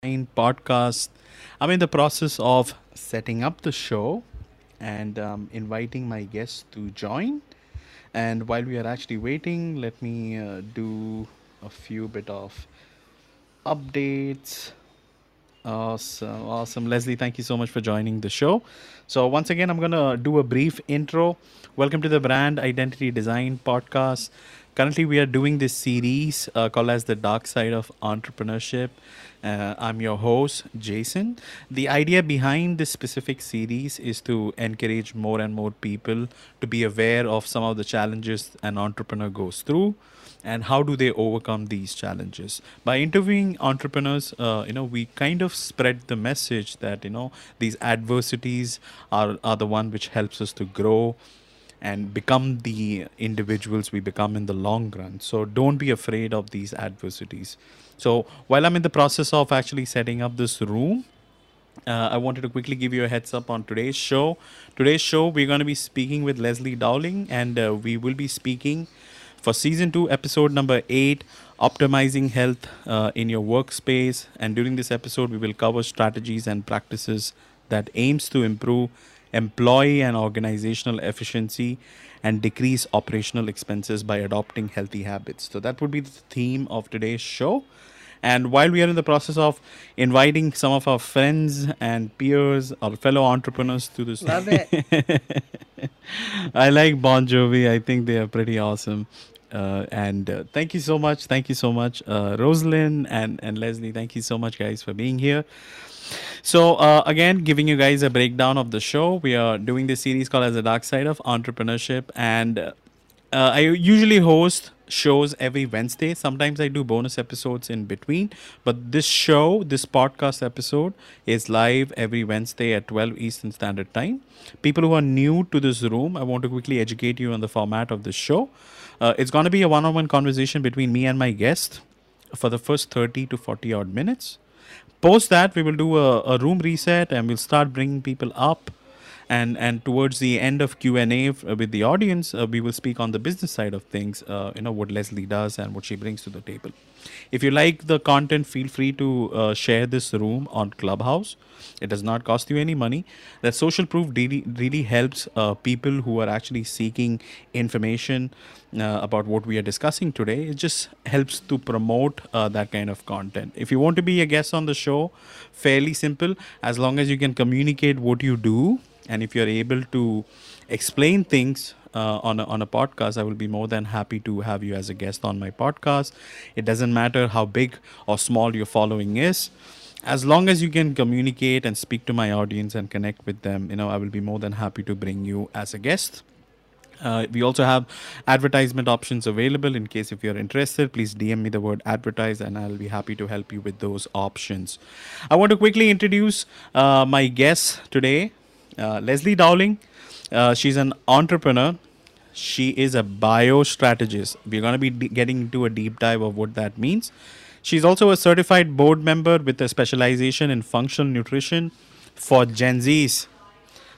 Podcast. I'm in the process of setting up the show and inviting my guests to join. And while we are actually waiting, let me do a few bit of updates. Awesome. Leslie, thank you so much for joining the show. So once again, I'm going to do a brief intro. Welcome to the Brand Identity Design Podcast. Currently, we are doing this series called as The Dark Side of Entrepreneurship. I'm your host, Jason. The idea behind this specific series is to encourage more and more people to be aware of some of the challenges an entrepreneur goes through and how do they overcome these challenges. By interviewing entrepreneurs, we kind of spread the message that, these adversities are the one which helps us to grow and become the individuals we become in the long run. So don't be afraid of these adversities. So while I'm in the process of actually setting up this room, I wanted to quickly give you a heads up on today's show. Today's show, we're going to be speaking with Leslie Dowling, and we will be speaking for season 2, episode number 8, optimizing health in your workspace. And during this episode, we will cover strategies and practices that aims to improve employee and organizational efficiency and decrease operational expenses by adopting healthy habits. So that would be the theme of today's show. And while we are in the process of inviting some of our friends and peers or fellow entrepreneurs to this, love it. I like Bon Jovi. I think they are pretty awesome. And thank you so much. Thank you so much, Rosalind and Leslie. Thank you so much, guys, for being here. So again, giving you guys a breakdown of the show, we are doing this series called as The Dark Side of Entrepreneurship, and I usually host shows every Wednesday. Sometimes I do bonus episodes in between, but this show, this podcast episode, is live every Wednesday at 12 Eastern Standard Time. People who are new to this room, I want to quickly educate you on the format of this show. It's going to be a one-on-one conversation between me and my guest for the first 30 to 40 odd minutes. Post that, we will do a room reset, and we'll start bringing people up. And towards the end of Q&A with the audience, we will speak on the business side of things, what Leslie does and what she brings to the table. If you like the content, feel free to share this room on Clubhouse. It does not cost you any money. That social proof really helps people who are actually seeking information about what we are discussing today. It just helps to promote that kind of content. If you want to be a guest on the show, fairly simple, as long as you can communicate what you do. And if you're able to explain things on a podcast, I will be more than happy to have you as a guest on my podcast. It doesn't matter how big or small your following is. As long as you can communicate and speak to my audience and connect with them, I will be more than happy to bring you as a guest. We also have advertisement options available in case if you're interested. Please DM me the word advertise and I'll be happy to help you with those options. I want to quickly introduce my guest today. Leslie Dowling, she's an entrepreneur. She is a biostrategist. We're going to be getting into a deep dive of what that means. She's also a certified board member with a specialization in functional nutrition for Gen Zs.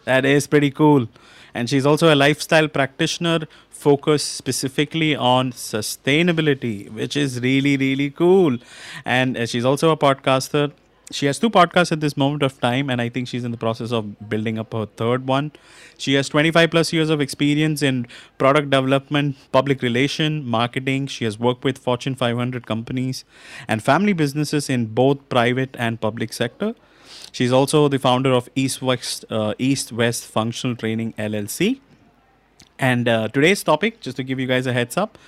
That is pretty cool. And she's also a lifestyle practitioner focused specifically on sustainability, which is really, really cool. And she's also a podcaster. She has 2 podcasts at this moment of time, and I think she's in the process of building up her 3rd one. She has 25 plus years of experience in product development, public relation, marketing. She has worked with Fortune 500 companies and family businesses in both private and public sector. She's also the founder of East West Functional Training, LLC. And today's topic, just to give you guys a heads up,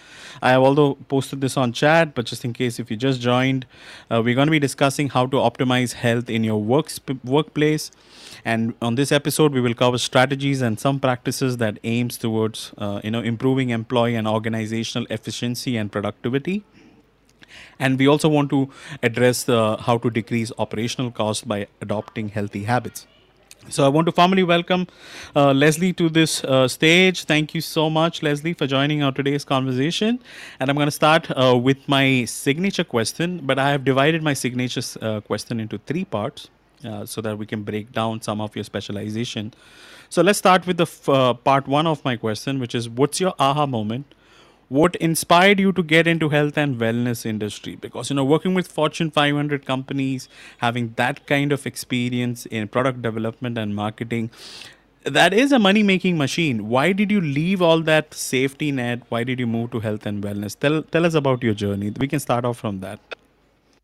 I have also posted this on chat, but just in case if you just joined, we're going to be discussing how to optimize health in your workplace. And on this episode, we will cover strategies and some practices that aims towards, improving employee and organizational efficiency and productivity. And we also want to address how to decrease operational costs by adopting healthy habits. So I want to formally welcome Leslie to this stage. Thank you so much, Leslie, for joining our today's conversation. And I'm going to start with my signature question, but I have divided my signature question into 3 parts so that we can break down some of your specialization. So let's start with the part 1 of my question, which is, what's your aha moment? what inspired you to get into health and wellness industry? Because, you know, working with Fortune 500 companies, having that kind of experience in product development and marketing, that is a money-making machine. Why did you leave all that safety net? Why did you move to health and wellness? Tell us about your journey. We can start off from that.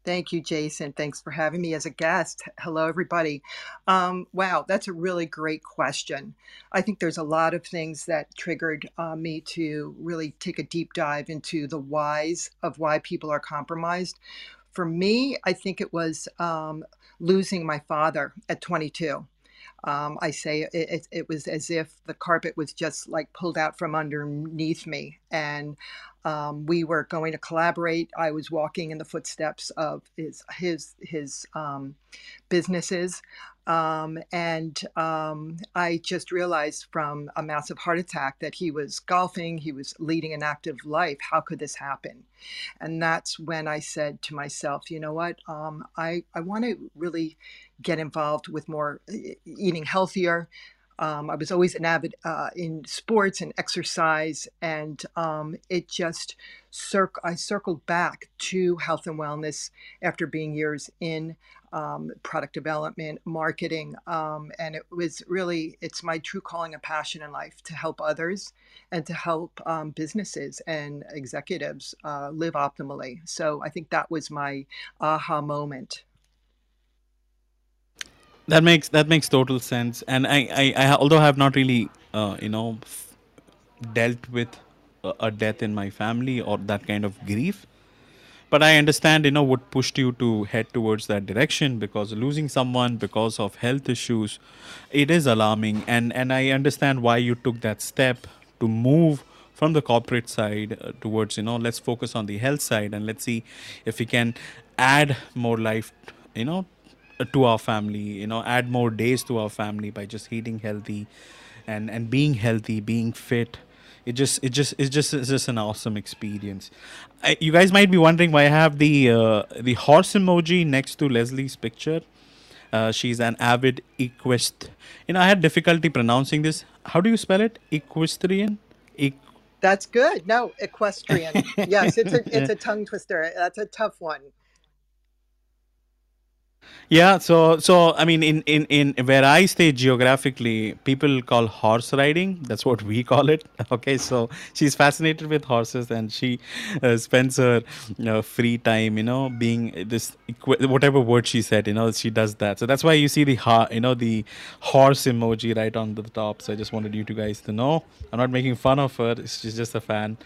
Thank you, Jason. Thanks for having me as a guest. Hello, everybody. Wow, that's a really great question. I think there's a lot of things that triggered me to really take a deep dive into the whys of why people are compromised. For me, I think it was losing my father at 22. I say it was as if the carpet was just like pulled out from underneath me, and we were going to collaborate. I was walking in the footsteps of his businesses, and I just realized from a massive heart attack that he was golfing, he was leading an active life. How could this happen? And that's when I said to myself, you know what, I want to really get involved with more eating healthier. I was always an avid in sports and exercise, and it just I circled back to health and wellness after being years in product development, marketing, and it was really, it's my true calling and passion in life to help others and to help businesses and executives live optimally. So I think that was my aha moment. That makes total sense. And I although I have not really, dealt with a death in my family or that kind of grief, but I understand, what pushed you to head towards that direction, because losing someone because of health issues, it is alarming. And I understand why you took that step to move from the corporate side towards, let's focus on the health side and let's see if we can add more life, to our family, add more days to our family by just eating healthy and being healthy, being fit. It's just an awesome experience. You guys might be wondering why I have the horse emoji next to Leslie's picture. She's an avid equest. I had difficulty pronouncing this. How do you spell it? Equestrian? That's good. No, equestrian. Yes, it's a tongue twister. That's a tough one. Yeah, so I mean, in where I stay geographically, people call horse riding. That's what we call it. Okay, so she's fascinated with horses, and she spends her free time, being this whatever word she said, she does that. So that's why you see the horse emoji right on the top. So I just wanted you two guys to know. I'm not making fun of her. She's just a fan.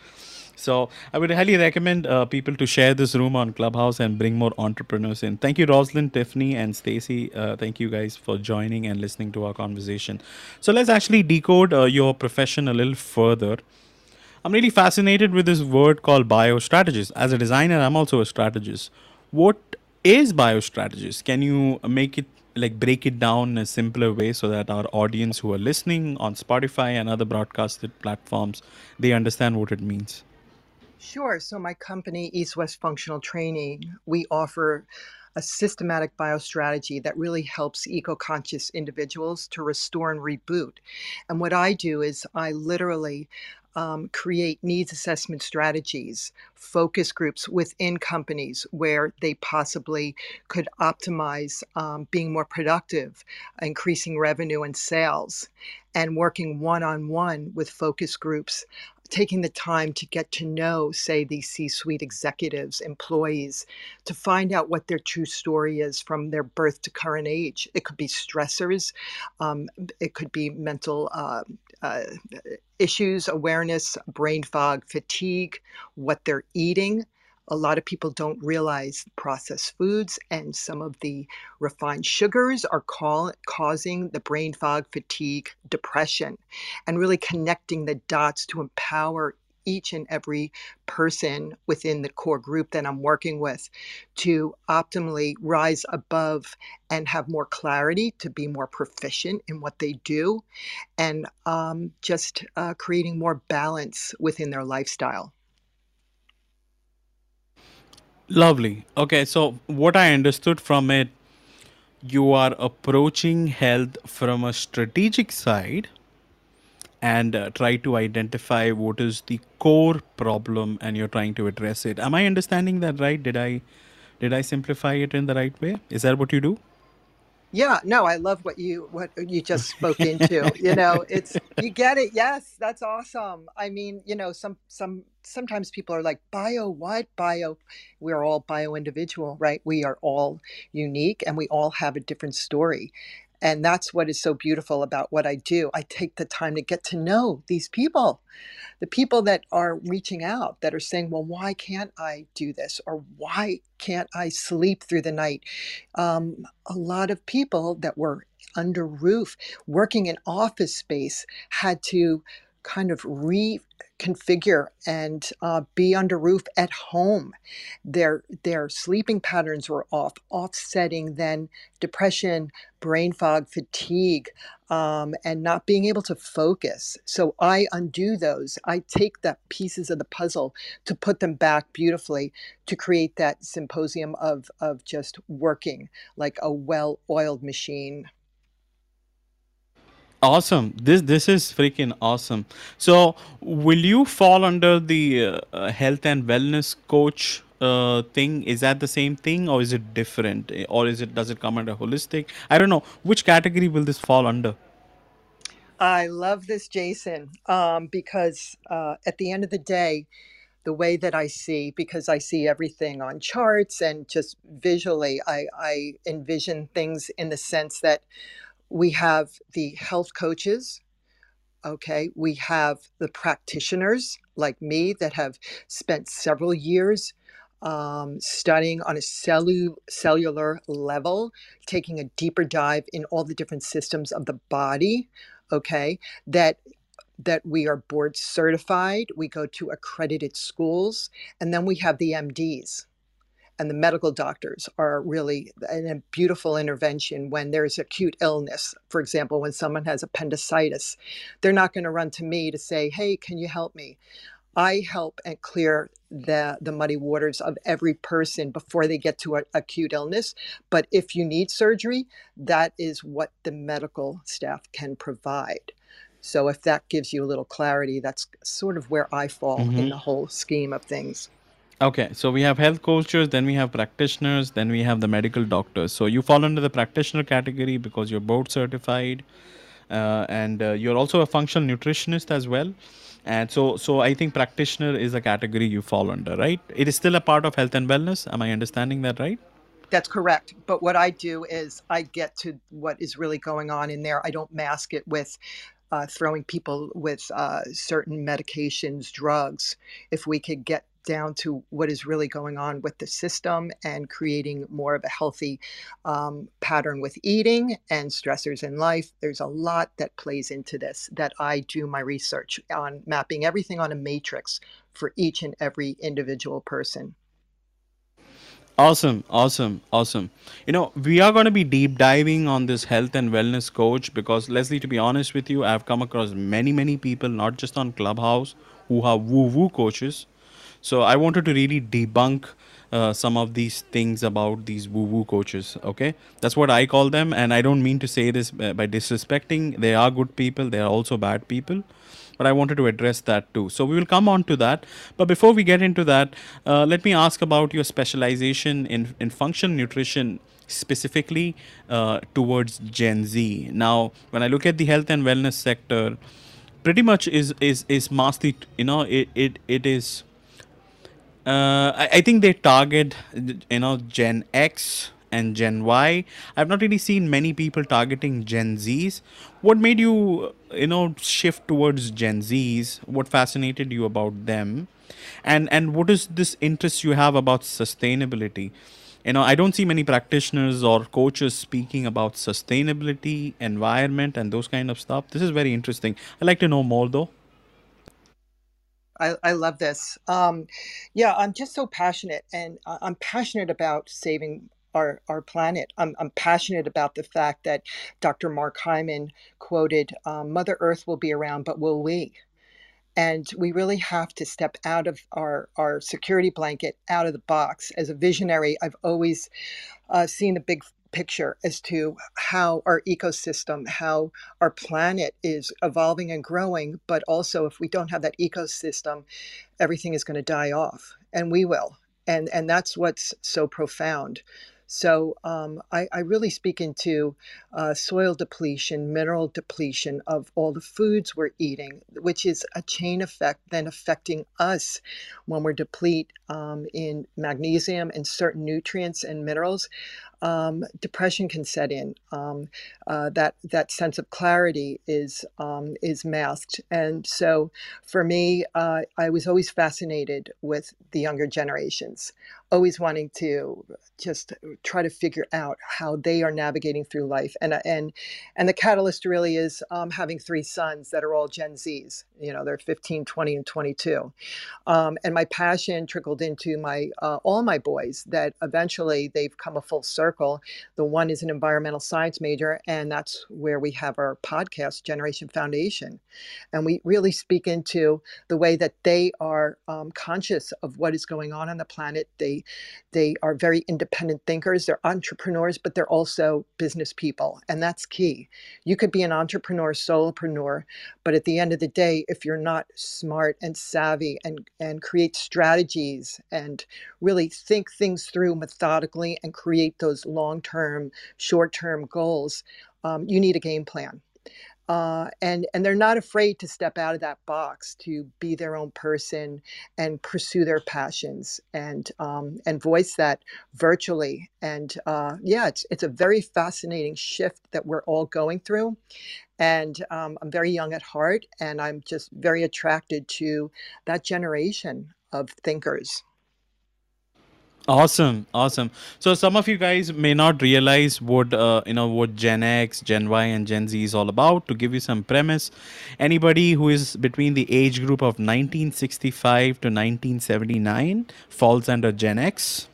So I would highly recommend people to share this room on Clubhouse and bring more entrepreneurs in. Thank you, Rosalind, Tiffany, and Stacy. Thank you guys for joining and listening to our conversation. So let's actually decode your profession a little further. I'm really fascinated with this word called biostrategist. As a designer, I'm also a strategist. What is biostrategist? Can you break it down in a simpler way so that our audience who are listening on Spotify and other broadcasted platforms, they understand what it means? Sure. So my company, East West Functional Training, we offer a systematic biostrategy that really helps eco-conscious individuals to restore and reboot. And what I do is I literally create needs assessment strategies, focus groups within companies where they possibly could optimize being more productive, increasing revenue and sales, and working one-on-one with focus groups, taking the time to get to know, say, these C-suite executives, employees, to find out what their true story is from their birth to current age. It could be stressors. It could be mental issues, awareness, brain fog, fatigue, what they're eating. A lot of people don't realize processed foods and some of the refined sugars are causing the brain fog, fatigue, depression, and really connecting the dots to empower each and every person within the core group that I'm working with to optimally rise above and have more clarity, to be more proficient in what they do, and just creating more balance within their lifestyle. Lovely. Okay, so what I understood from it, you are approaching health from a strategic side and try to identify what is the core problem and you're trying to address it. Am I understanding that right? Did I simplify it in the right way? Is that what you do? Yeah, no, I love what you just spoke into. You know, it's, you get it. Yes, that's awesome. I mean, you know, sometimes people are like, bio what? Bio, we're all bio individual, right? We are all unique and we all have a different story. And that's what is so beautiful about what I do. I take the time to get to know these people, the people that are reaching out, that are saying, well, why can't I do this? Or why can't I sleep through the night? A lot of people that were under roof, working in office space, had to kind of reconfigure and be under roof at home. Their sleeping patterns were off, offsetting then depression, brain fog, fatigue, and not being able to focus. So I undo those. I take the pieces of the puzzle to put them back beautifully to create that symposium of just working like a well-oiled machine. Awesome. This is freaking awesome. So will you fall under the health and wellness coach thing? Is that the same thing, or is it different, or does it come under holistic? I don't know. Which category will this fall under? I love this, Jason, because at the end of the day, the way that I see, because I see everything on charts and just visually, I envision things in the sense that we have the health coaches, okay? We have the practitioners like me that have spent several years studying on a cellular level, taking a deeper dive in all the different systems of the body, okay? That we are board certified, we go to accredited schools, and then we have the MDs. And the medical doctors are really a beautiful intervention when there's acute illness. For example, when someone has appendicitis, they're not going to run to me to say, hey, can you help me? I help and clear the muddy waters of every person before they get to an acute illness. But if you need surgery, that is what the medical staff can provide. So if that gives you a little clarity, that's sort of where I fall in the whole scheme of things. Okay, so we have health coaches, then we have practitioners, then we have the medical doctors. So you fall under the practitioner category because you're board certified, and you're also a functional nutritionist as well. And so I think practitioner is a category you fall under, right? It is still a part of health and wellness. Am I understanding that right? That's correct. But what I do is I get to what is really going on in there. I don't mask it with throwing people with certain medications, drugs. If we could get down to what is really going on with the system and creating more of a healthy pattern with eating and stressors in life. There's a lot that plays into this that I do my research on, mapping everything on a matrix for each and every individual person. Awesome. Awesome. Awesome. You know, we are going to be deep diving on this health and wellness coach because, Leslie, to be honest with you, I've come across many, many people, not just on Clubhouse, who are woo-woo coaches. So I wanted to really debunk some of these things about these woo-woo coaches, okay? That's what I call them, and I don't mean to say this by disrespecting. They are good people. They are also bad people. But I wanted to address that too. So we will come on to that. But before we get into that, let me ask about your specialization in functional nutrition, specifically towards Gen Z. Now, when I look at the health and wellness sector, pretty much is mostly, you know, it is... I think they target, you know, Gen X and Gen Y. I've not really seen many people targeting Gen Zs. What made you, you know, shift towards Gen Zs? What fascinated you about them? And what is this interest you have about sustainability? You know, I don't see many practitioners or coaches speaking about sustainability, environment, and those kind of stuff. This is very interesting. I'd like to know more, though. I love this. Yeah, I'm just so passionate, and I'm passionate about saving our planet. I'm passionate about the fact that Dr. Mark Hyman quoted, Mother Earth will be around, but will we? And we really have to step out of our security blanket, out of the box. As a visionary, I've always seen the big picture as to how our ecosystem, how our planet is evolving and growing. But also, if we don't have that ecosystem, everything is going to die off, and we will. And that's what's so profound. So I really speak into soil depletion, mineral depletion of all the foods we're eating, which is a chain effect then affecting us when we're deplete in magnesium and certain nutrients and minerals. Depression can set in. That sense of clarity is masked. And so for me, I was always fascinated with the younger generations, always wanting to just try to figure out how they are navigating through life. And the catalyst really is having three sons that are all Gen Zs. You know, they're 15, 20, and 22. And my passion trickled into my all my boys that eventually they've come a full circle. The one is an environmental science major, and that's where we have our podcast, Generation Foundation. And we really speak into the way that they are conscious of what is going on the planet. They are very independent thinkers. They're entrepreneurs, but they're also business people. And that's key. You could be an entrepreneur, solopreneur, but at the end of the day, if you're not smart and savvy and create strategies and really think things through methodically and create those long-term, short-term goals, you need a game plan. And they're not afraid to step out of that box, to be their own person and pursue their passions and voice that virtually. And yeah, it's a very fascinating shift that we're all going through. And I'm very young at heart, and I'm just very attracted to that generation of thinkers. Awesome. Awesome. So some of you guys may not realize what Gen X, Gen Y and Gen Z is all about. To give you some premise, anybody who is between the age group of 1965 to 1979 falls under Gen X.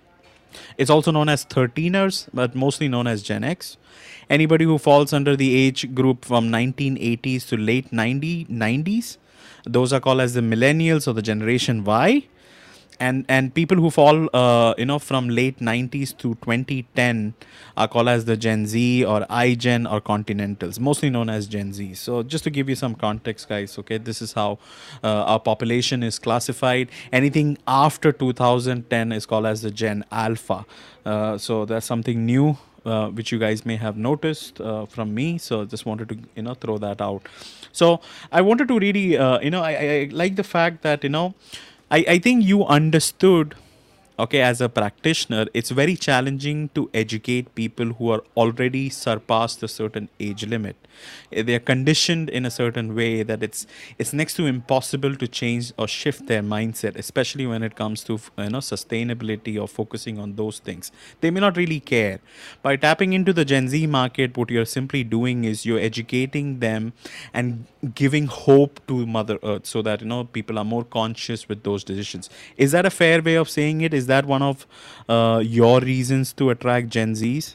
It's also known as 13ers, but mostly known as Gen X. Anybody who falls under the age group from 1980s to late 90s, those are called as the millennials or the Generation Y. And people who fall, from late 90s to 2010 are called as the Gen Z or iGen or Continentals, mostly known as Gen Z. So just to give you some context, guys, okay, this is how our population is classified. Anything after 2010 is called as the Gen Alpha. So that's something new, which you guys may have noticed from me. So just wanted to, throw that out. So I wanted to really, I like the fact that, I think you understood, okay, as a practitioner, it's very challenging to educate people who are already surpassed a certain age limit. They're conditioned in a certain way that it's next to impossible to change or shift their mindset, especially when it comes to sustainability or focusing on those things. They may not really care. By tapping into the Gen Z market, what you're simply doing is you're educating them and giving hope to Mother Earth so that people are more conscious with those decisions. Is that a fair way of saying it? Is that one of your reasons to attract Gen Zs?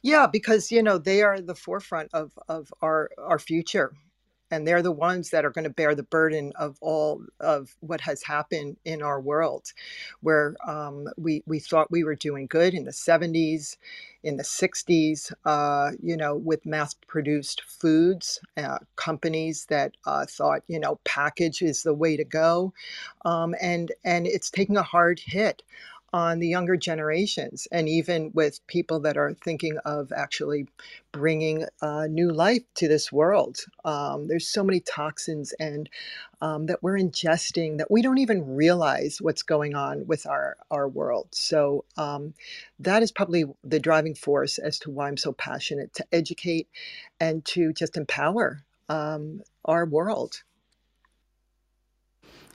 Yeah, because, they are the forefront of our future, and they're the ones that are going to bear the burden of all of what has happened in our world, where we thought we were doing good in the 70s, in the 60s, with mass-produced foods, companies that thought, package is the way to go, and it's taking a hard hit on the younger generations, and even with people that are thinking of actually bringing new life to this world. There's so many toxins and that we're ingesting that we don't even realize what's going on with our world. So that is probably the driving force as to why I'm so passionate to educate and to just empower our world.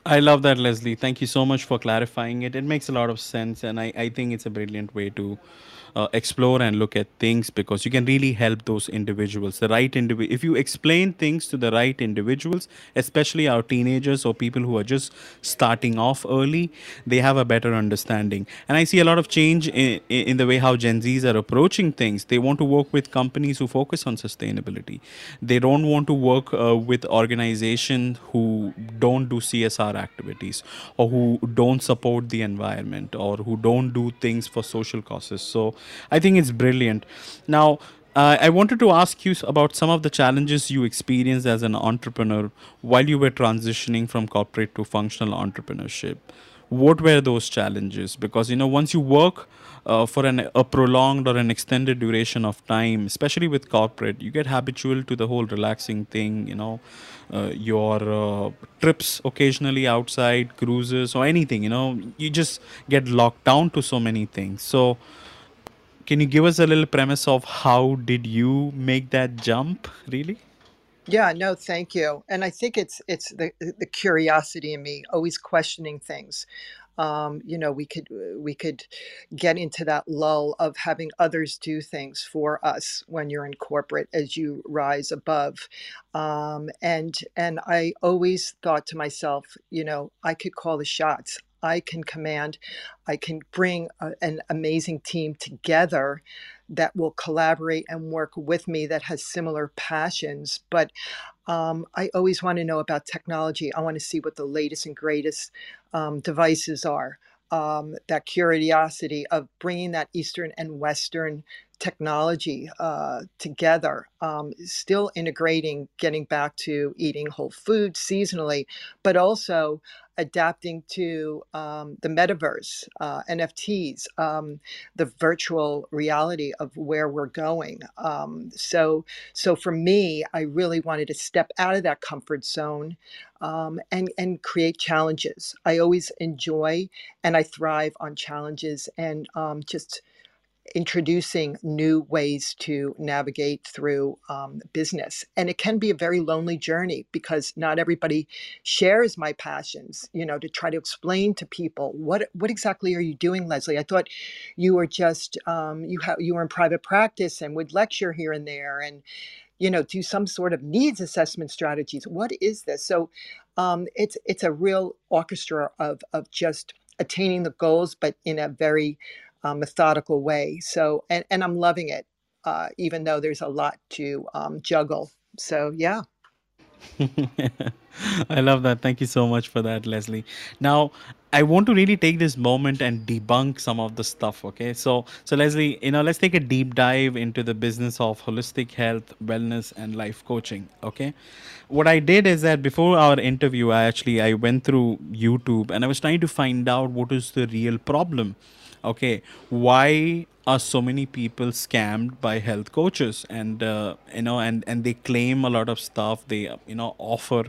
I love that, Leslie. Thank you so much for clarifying it. It makes a lot of sense, and I think it's a brilliant way to explore and look at things, because you can really help those individuals, the right individual. If you explain things to the right individuals, especially our teenagers or people who are just starting off early, they have a better understanding. And I see a lot of change in the way how Gen Zs are approaching things. They want to work with companies who focus on sustainability. They don't want to work with organizations who don't do CSR our activities, or who don't support the environment, or who don't do things for social causes. So I think it's brilliant. Now, I wanted to ask you about some of the challenges you experienced as an entrepreneur while you were transitioning from corporate to functional entrepreneurship. What were those challenges? Because, you know, once you work for a prolonged or an extended duration of time, especially with corporate, you get habitual to the whole relaxing thing, you know, your trips occasionally outside, cruises or anything, you know, you just get locked down to so many things. So can you give us a little premise of how did you make that jump, really? Yeah, no, thank you. And I think it's the curiosity in me, always questioning things. You know, we could get into that lull of having others do things for us when you're in corporate as you rise above. And I always thought to myself, you know, I could call the shots. I can command, I can bring an amazing team together that will collaborate and work with me, that has similar passions. But I always want to know about technology. I want to see what the latest and greatest devices are. That curiosity of bringing that Eastern and Western technology together, still integrating, getting back to eating whole food seasonally, but also adapting to the metaverse, NFTs, the virtual reality of where we're going. So for me, I really wanted to step out of that comfort zone and create challenges. I always enjoy and I thrive on challenges and just introducing new ways to navigate through business. And it can be a very lonely journey because not everybody shares my passions, you know, to try to explain to people, what exactly are you doing, Leslie? I thought you were just, you were in private practice and would lecture here and there and, you know, do some sort of needs assessment strategies. What is this? So it's a real orchestra of just attaining the goals, but in a very methodical way. So, and I'm loving it, even though there's a lot to juggle. So, yeah. I love that. Thank you so much for that, Leslie. Now, I want to really take this moment and debunk some of the stuff. Okay. So Leslie, you know, let's take a deep dive into the business of holistic health, wellness, and life coaching. Okay. What I did is that before our interview, I went through YouTube and I was trying to find out what is the real problem. Okay, why are so many people scammed by health coaches? And you know, and they claim a lot of stuff. They, you know, offer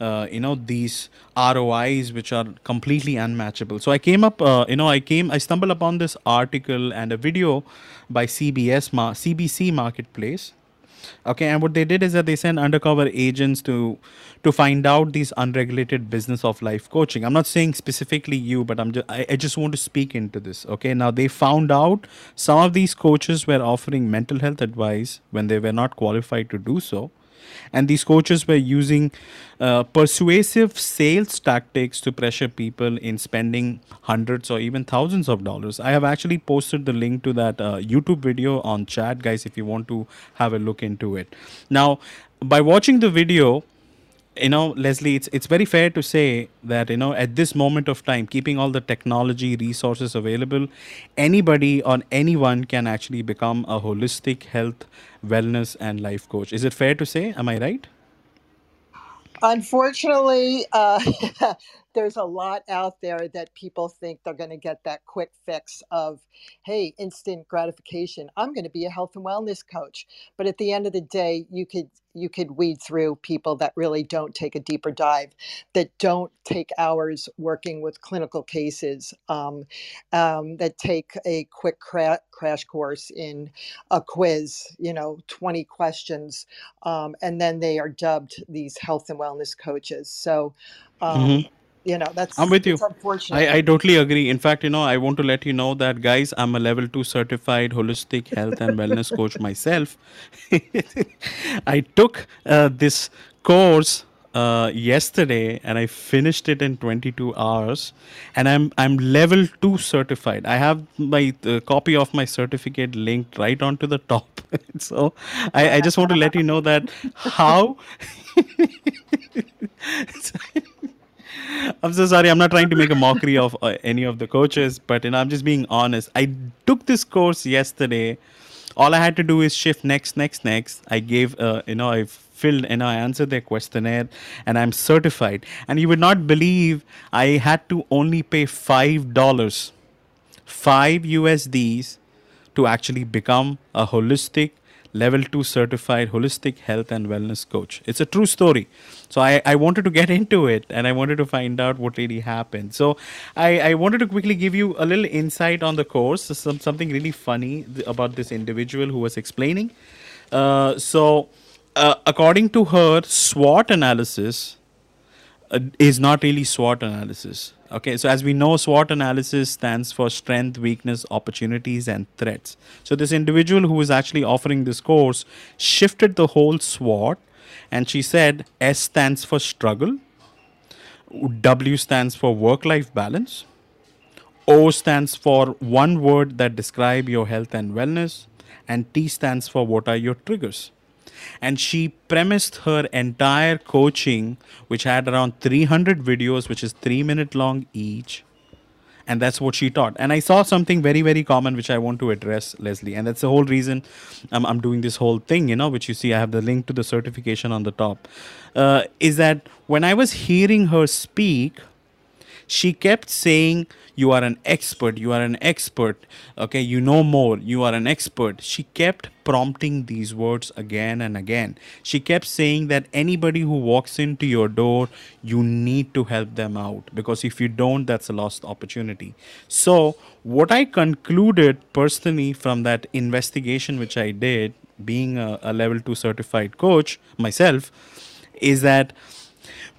you know, these ROIs which are completely unmatchable. So I came up, I stumbled upon this article and a video by CBC Marketplace. Okay, and what they did is that they sent undercover agents to find out these unregulated business of life coaching. I'm not saying specifically you, but I just want to speak into this. Okay, now they found out some of these coaches were offering mental health advice when they were not qualified to do so. And these coaches were using persuasive sales tactics to pressure people in spending hundreds or even thousands of dollars. I have actually posted the link to that YouTube video on chat, guys, if you want to have a look into it. Now, by watching the video, you know, Leslie, it's very fair to say that, you know, at this moment of time, keeping all the technology resources available, anybody or anyone can actually become a holistic health, wellness and life coach. Is it fair to say? Am I right? Unfortunately, there's a lot out there that people think they're going to get that quick fix of, hey, instant gratification. I'm going to be a health and wellness coach. But at the end of the day, you could weed through people that really don't take a deeper dive, that don't take hours working with clinical cases, that take a quick crash course in a quiz, you know, 20 questions, and then they are dubbed these health and wellness coaches. So, you know, I'm with you. Unfortunate. I totally agree. In fact, you know, I want to let you know that, guys, I'm a level 2 certified holistic health and wellness coach myself. I took this course yesterday and I finished it in 22 hours and I'm level 2 certified. I have my copy of my certificate linked right onto the top. So I just want to let you know that how I'm so sorry. I'm not trying to make a mockery of any of the coaches, but I'm just being honest. I took this course yesterday. All I had to do is shift next. I gave, I filled and I answered their questionnaire and I'm certified. And you would not believe I had to only pay $5, $5 to actually become a holistic level 2 certified holistic health and wellness coach. It's a true story. So I wanted to get into it and I wanted to find out what really happened. So I wanted to quickly give you a little insight on the course, something really funny about this individual who was explaining. According to her, SWOT analysis is not really SWOT analysis. Okay, so as we know, SWOT analysis stands for strength, weakness, opportunities, and threats. So this individual who is actually offering this course shifted the whole SWOT, and she said S stands for struggle, W stands for work-life balance, O stands for one word that describes your health and wellness, and T stands for what are your triggers. And she premised her entire coaching, which had around 300 videos, which is 3 minutes long each. And that's what she taught. And I saw something very, very common, which I want to address, Leslie. And that's the whole reason I'm doing this whole thing, which you see, I have the link to the certification on the top, is that when I was hearing her speak, she kept saying, you are an expert, you are an expert. Okay, you know more, you are an expert. She kept prompting these words again and again. She kept saying that anybody who walks into your door, you need to help them out. Because if you don't, that's a lost opportunity. So what I concluded personally from that investigation, which I did, being a level 2 certified coach myself, is that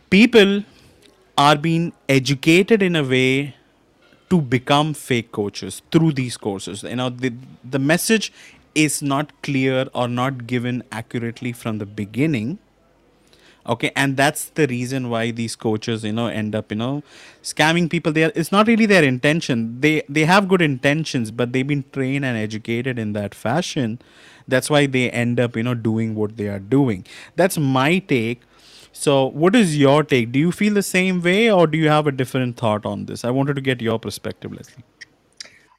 people are being educated in a way to become fake coaches through these courses. The message is not clear or not given accurately from the beginning. Okay, and that's the reason why these coaches, end up, scamming people. It's not really their intention. They have good intentions, but they've been trained and educated in that fashion. That's why they end up, doing what they are doing. That's my take. So what is your take? Do you feel the same way or do you have a different thought on this? I wanted to get your perspective, Leslie.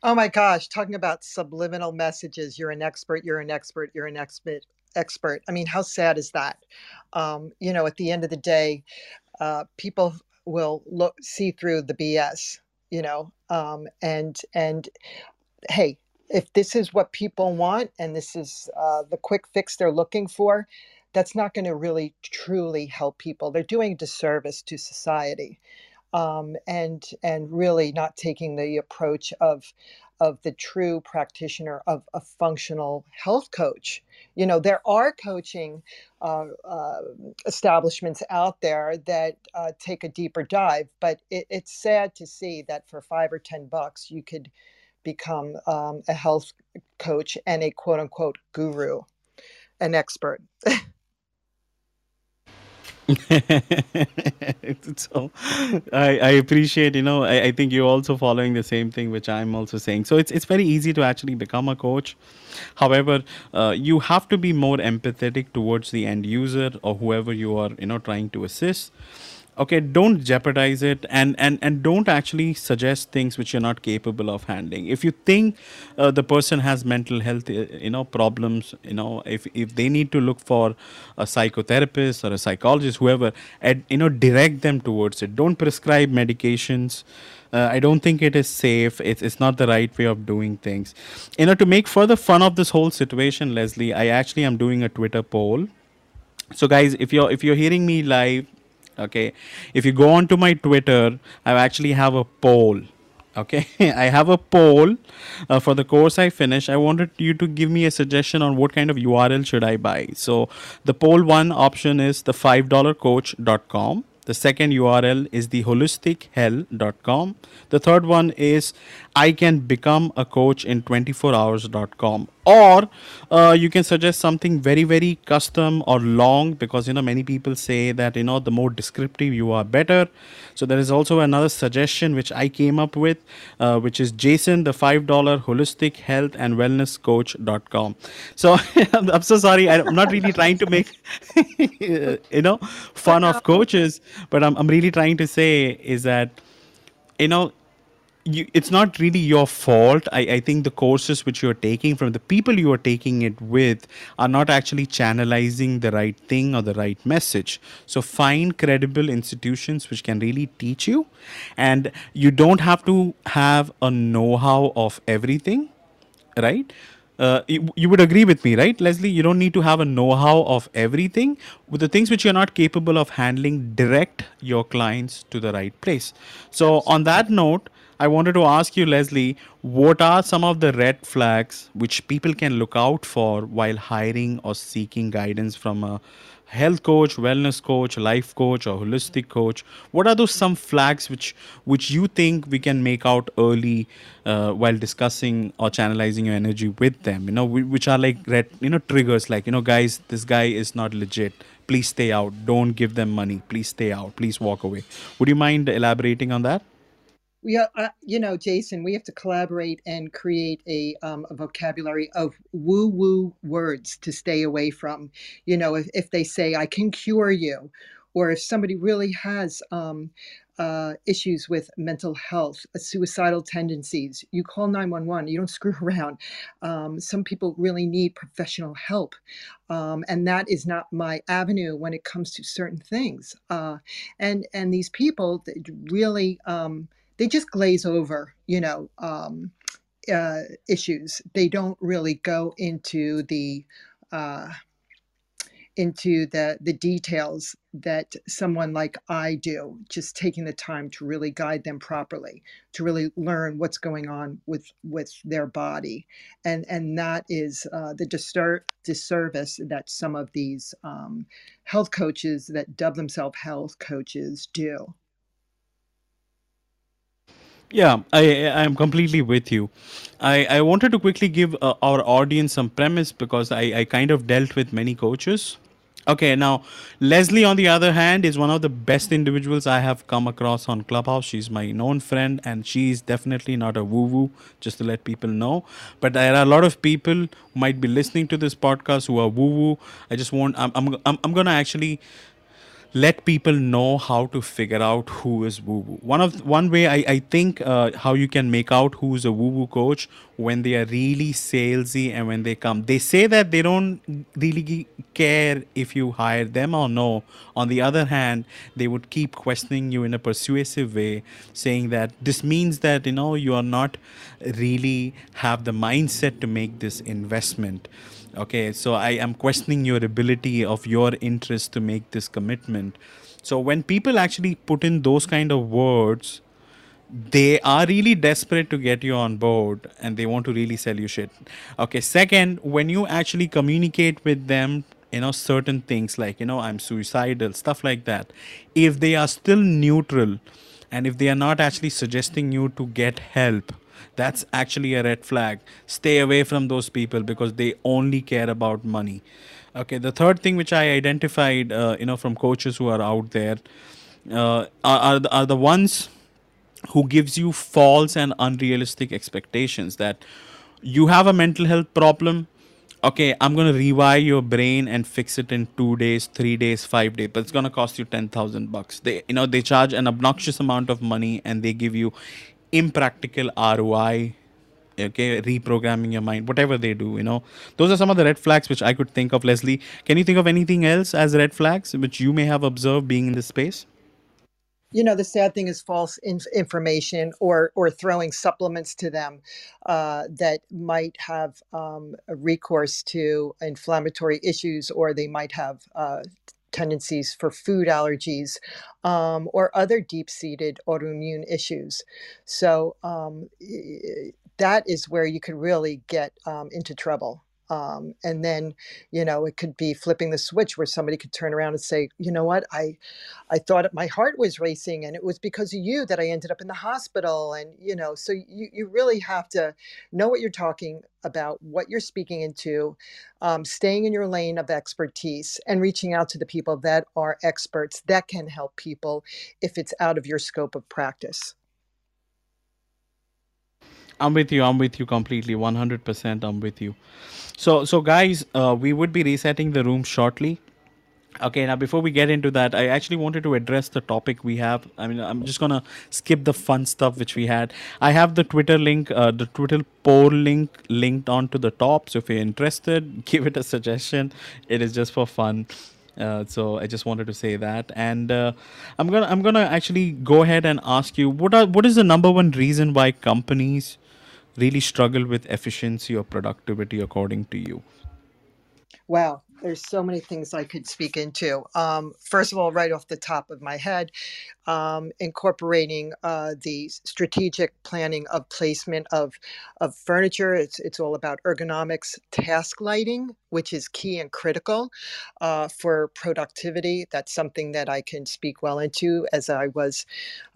Oh my gosh, talking about subliminal messages. You're an expert, you're an expert, you're an expert. I mean, how sad is that? At the end of the day, people will see through the BS, and hey, if this is what people want and this is the quick fix they're looking for, that's not going to really truly help people. They're doing a disservice to society, and really not taking the approach of the true practitioner of a functional health coach. There are coaching establishments out there that take a deeper dive, but it's sad to see that for $5 or $10, you could become a health coach and a quote unquote guru, an expert. So I appreciate, I think you're also following the same thing, which I'm also saying. So it's very easy to actually become a coach. However, you have to be more empathetic towards the end user or whoever you are, trying to assist. Okay, don't jeopardize it and don't actually suggest things which you're not capable of handling. If you think the person has mental health, problems, if they need to look for a psychotherapist or a psychologist, whoever, and, direct them towards it. Don't prescribe medications. I don't think it is safe. It's not the right way of doing things. To make further fun of this whole situation, Leslie, I actually am doing a Twitter poll. So guys, if you're hearing me live, okay, if you go on to my Twitter, I actually have a poll. Okay, I have a poll for the course I finished. I wanted you to give me a suggestion on what kind of URL should I buy. So the poll one option is the $5coach.com. The second URL is the holistichell.com. The third one is I can become a coach in 24hours.com. Or you can suggest something very, very custom or long, because, you know, many people say that, you know, the more descriptive you are, better. So there is also another suggestion which I came up with, which is Jason, the $5 holistic health and wellness coach.com. So I'm so sorry. I'm not really trying to make, you know, fun of coaches, but I'm really trying to say is that, you know, it's not really your fault. I think the courses which you're taking from the people you are taking it with are not actually channelizing the right thing or the right message. So find credible institutions which can really teach you. And you don't have to have a know-how of everything, right? You would agree with me, right, Leslie? You don't need to have a know-how of everything. With the things which you're not capable of handling, direct your clients to the right place. So on that note, I wanted to ask you, Leslie, what are some of the red flags which people can look out for while hiring or seeking guidance from a health coach, wellness coach, life coach, or holistic coach? What are those some flags which you think we can make out early while discussing or channelizing your energy with them? You know, which are like red, you know, triggers like, you know, guys, this guy is not legit. Please stay out. Don't give them money. Please stay out. Please walk away. Would you mind elaborating on that? We are, you know, Jason, we have to collaborate and create a vocabulary of woo-woo words to stay away from. You know, if they say, I can cure you, or if somebody really has issues with mental health, suicidal tendencies, you call 911, you don't screw around. Some people really need professional help. And that is not my avenue when it comes to certain things. And these people that really... they just glaze over, you know, issues. They don't really go into the details that someone like I do, just taking the time to really guide them properly, to really learn what's going on with their body. And that is the disservice that some of these health coaches that dub themselves health coaches do. Yeah, I am completely with you. I wanted to quickly give our audience some premise because I kind of dealt with many coaches. Okay, now, Leslie, on the other hand, is one of the best individuals I have come across on Clubhouse. She's my known friend, and she's definitely not a woo-woo, just to let people know. But there are a lot of people who might be listening to this podcast who are woo-woo. I just want, I'm going to actually... let people know how to figure out who is woo-woo. One way I think how you can make out who is a woo-woo coach, when they are really salesy and when they come, they say that they don't really care if you hire them or no. On the other hand, they would keep questioning you in a persuasive way, saying that this means that, you know, you are not really have the mindset to make this investment. Okay, so I am questioning your ability of your interest to make this commitment. So when people actually put in those kind of words, they are really desperate to get you on board and they want to really sell you shit. Okay, second, when you actually communicate with them, you know, certain things like, you know, I'm suicidal, stuff like that. If they are still neutral and if they are not actually suggesting you to get help, that's actually a red flag. Stay away from those people because they only care about money. Okay, the third thing which I identified, you know, from coaches who are out there are the ones who gives you false and unrealistic expectations that you have a mental health problem. Okay, I'm going to rewire your brain and fix it in 2 days, 3 days, 5 days, but it's going to cost you $10,000. They, you know, they charge an obnoxious amount of money and they give you impractical ROI, okay, reprogramming your mind, whatever they do, you know. Those are some of the red flags which I could think of, Leslie. Can you think of anything else as red flags which you may have observed being in this space? You know, the sad thing is false information or throwing supplements to them that might have a recourse to inflammatory issues, or they might have tendencies for food allergies or other deep-seated autoimmune issues. So that is where you could really get into trouble And then, you know, it could be flipping the switch where somebody could turn around and say, you know what, I thought my heart was racing and it was because of you that I ended up in the hospital. And, you know, so you really have to know what you're talking about, what you're speaking into, staying in your lane of expertise and reaching out to the people that are experts that can help people if it's out of your scope of practice. I'm with you completely. 100%. I'm with you. So guys, we would be resetting the room shortly. Okay, now before we get into that, I actually wanted to address the topic we have. I mean, I'm just going to skip the fun stuff which we had. I have the Twitter link, the Twitter poll link linked onto the top. So if you're interested, give it a suggestion. It is just for fun. So I just wanted to say that, and I'm gonna actually go ahead and ask you what is the number one reason why companies really struggle with efficiency or productivity according to you? Wow, there's so many things I could speak into. First of all, right off the top of my head, incorporating the strategic planning of placement of furniture. It's all about ergonomics, task lighting, which is key and critical for productivity. That's something that I can speak well into, as I was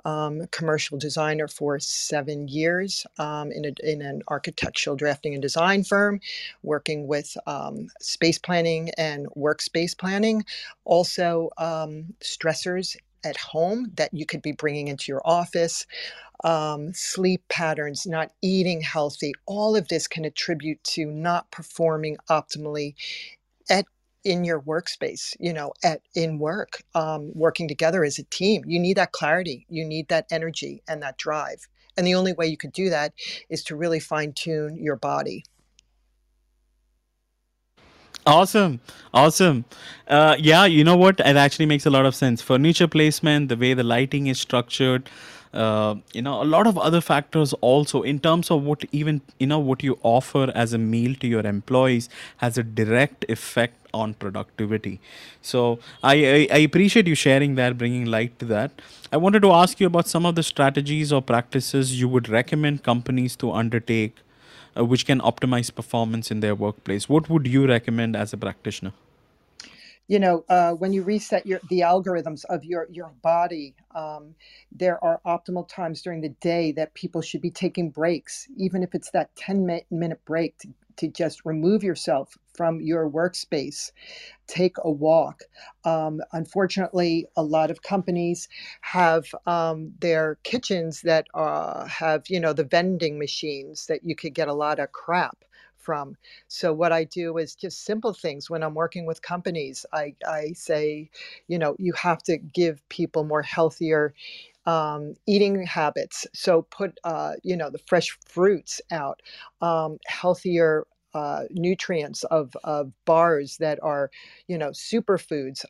a commercial designer for 7 years in an architectural drafting and design firm, working with space planning and workspace planning. Also, stressors at home that you could be bringing into your office, sleep patterns, not eating healthy. All of this can attribute to not performing optimally in your workspace, you know, in work, working together as a team. You need that clarity. You need that energy and that drive. And the only way you could do that is to really fine tune your body. Awesome. Yeah, you know what? It actually makes a lot of sense. Furniture placement, the way the lighting is structured, you know, a lot of other factors also in terms of what even, you know, what you offer as a meal to your employees has a direct effect on productivity. So I appreciate you sharing that, bringing light to that. I wanted to ask you about some of the strategies or practices you would recommend companies to undertake which can optimize performance in their workplace. What would you recommend as a practitioner? You know, when you reset the algorithms of your body, there are optimal times during the day that people should be taking breaks, even if it's that 10-minute break to just remove yourself from your workspace, take a walk. Unfortunately, a lot of companies have their kitchens that have, you know, the vending machines that you could get a lot of crap from. So what I do is just simple things. When I'm working with companies, I say, you know, you have to give people more healthier eating habits. So put, you know, the fresh fruits out, healthier nutrients of bars that are, you know, superfoods,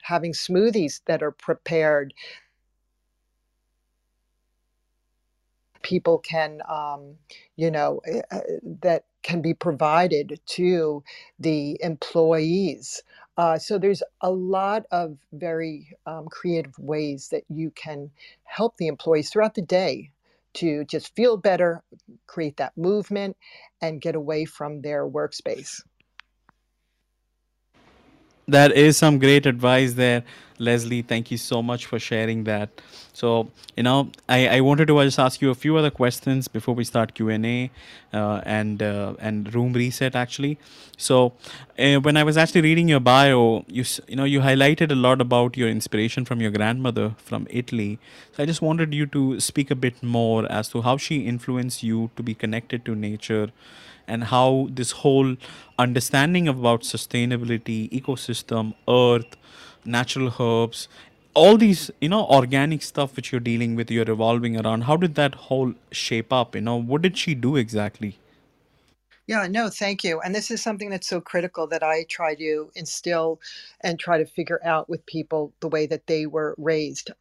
having smoothies that are prepared. People can, you know, that can be provided to the employees. So there's a lot of very creative ways that you can help the employees throughout the day to just feel better, create that movement, and get away from their workspace. That is some great advice there, Leslie. Thank you so much for sharing that. So, you know, I wanted to just ask you a few other questions before we start Q&A and room reset, actually. So when I was actually reading your bio, you highlighted a lot about your inspiration from your grandmother from Italy. So I just wanted you to speak a bit more as to how she influenced you to be connected to nature and how this whole understanding about sustainability, ecosystem, earth, natural herbs, all these, you know, organic stuff which you're dealing with, you're revolving around. How did that whole shape up? You know, what did she do exactly? Yeah, no, thank you. And this is something that's so critical that I try to instill and try to figure out with people the way that they were raised.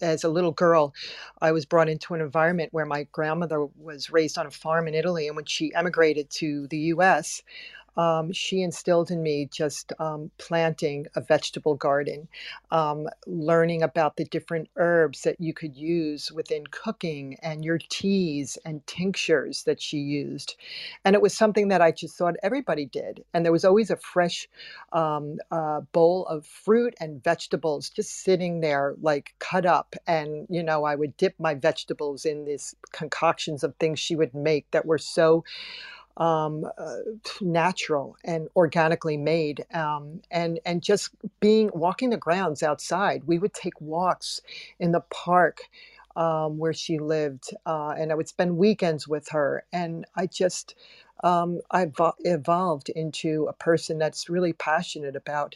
As a little girl, I was brought into an environment where my grandmother was raised on a farm in Italy. And when she emigrated to the U.S., she instilled in me just planting a vegetable garden, learning about the different herbs that you could use within cooking and your teas and tinctures that she used. And it was something that I just thought everybody did. And there was always a fresh bowl of fruit and vegetables just sitting there like cut up. And, you know, I would dip my vegetables in these concoctions of things she would make that were so natural and organically made, and just walking the grounds outside. We would take walks in the park where she lived, and I would spend weekends with her. And I just evolved into a person that's really passionate about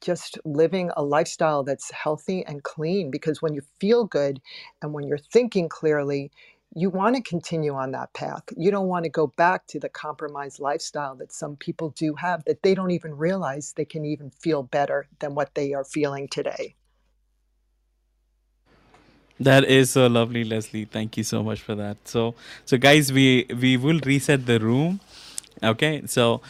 just living a lifestyle that's healthy and clean, because when you feel good and when you're thinking clearly, you want to continue on that path. You don't want to go back to the compromised lifestyle that some people do have, that they don't even realize they can even feel better than what they are feeling today. That is so lovely, Leslie. Thank you so much for that. So guys, we will reset the room. Okay, so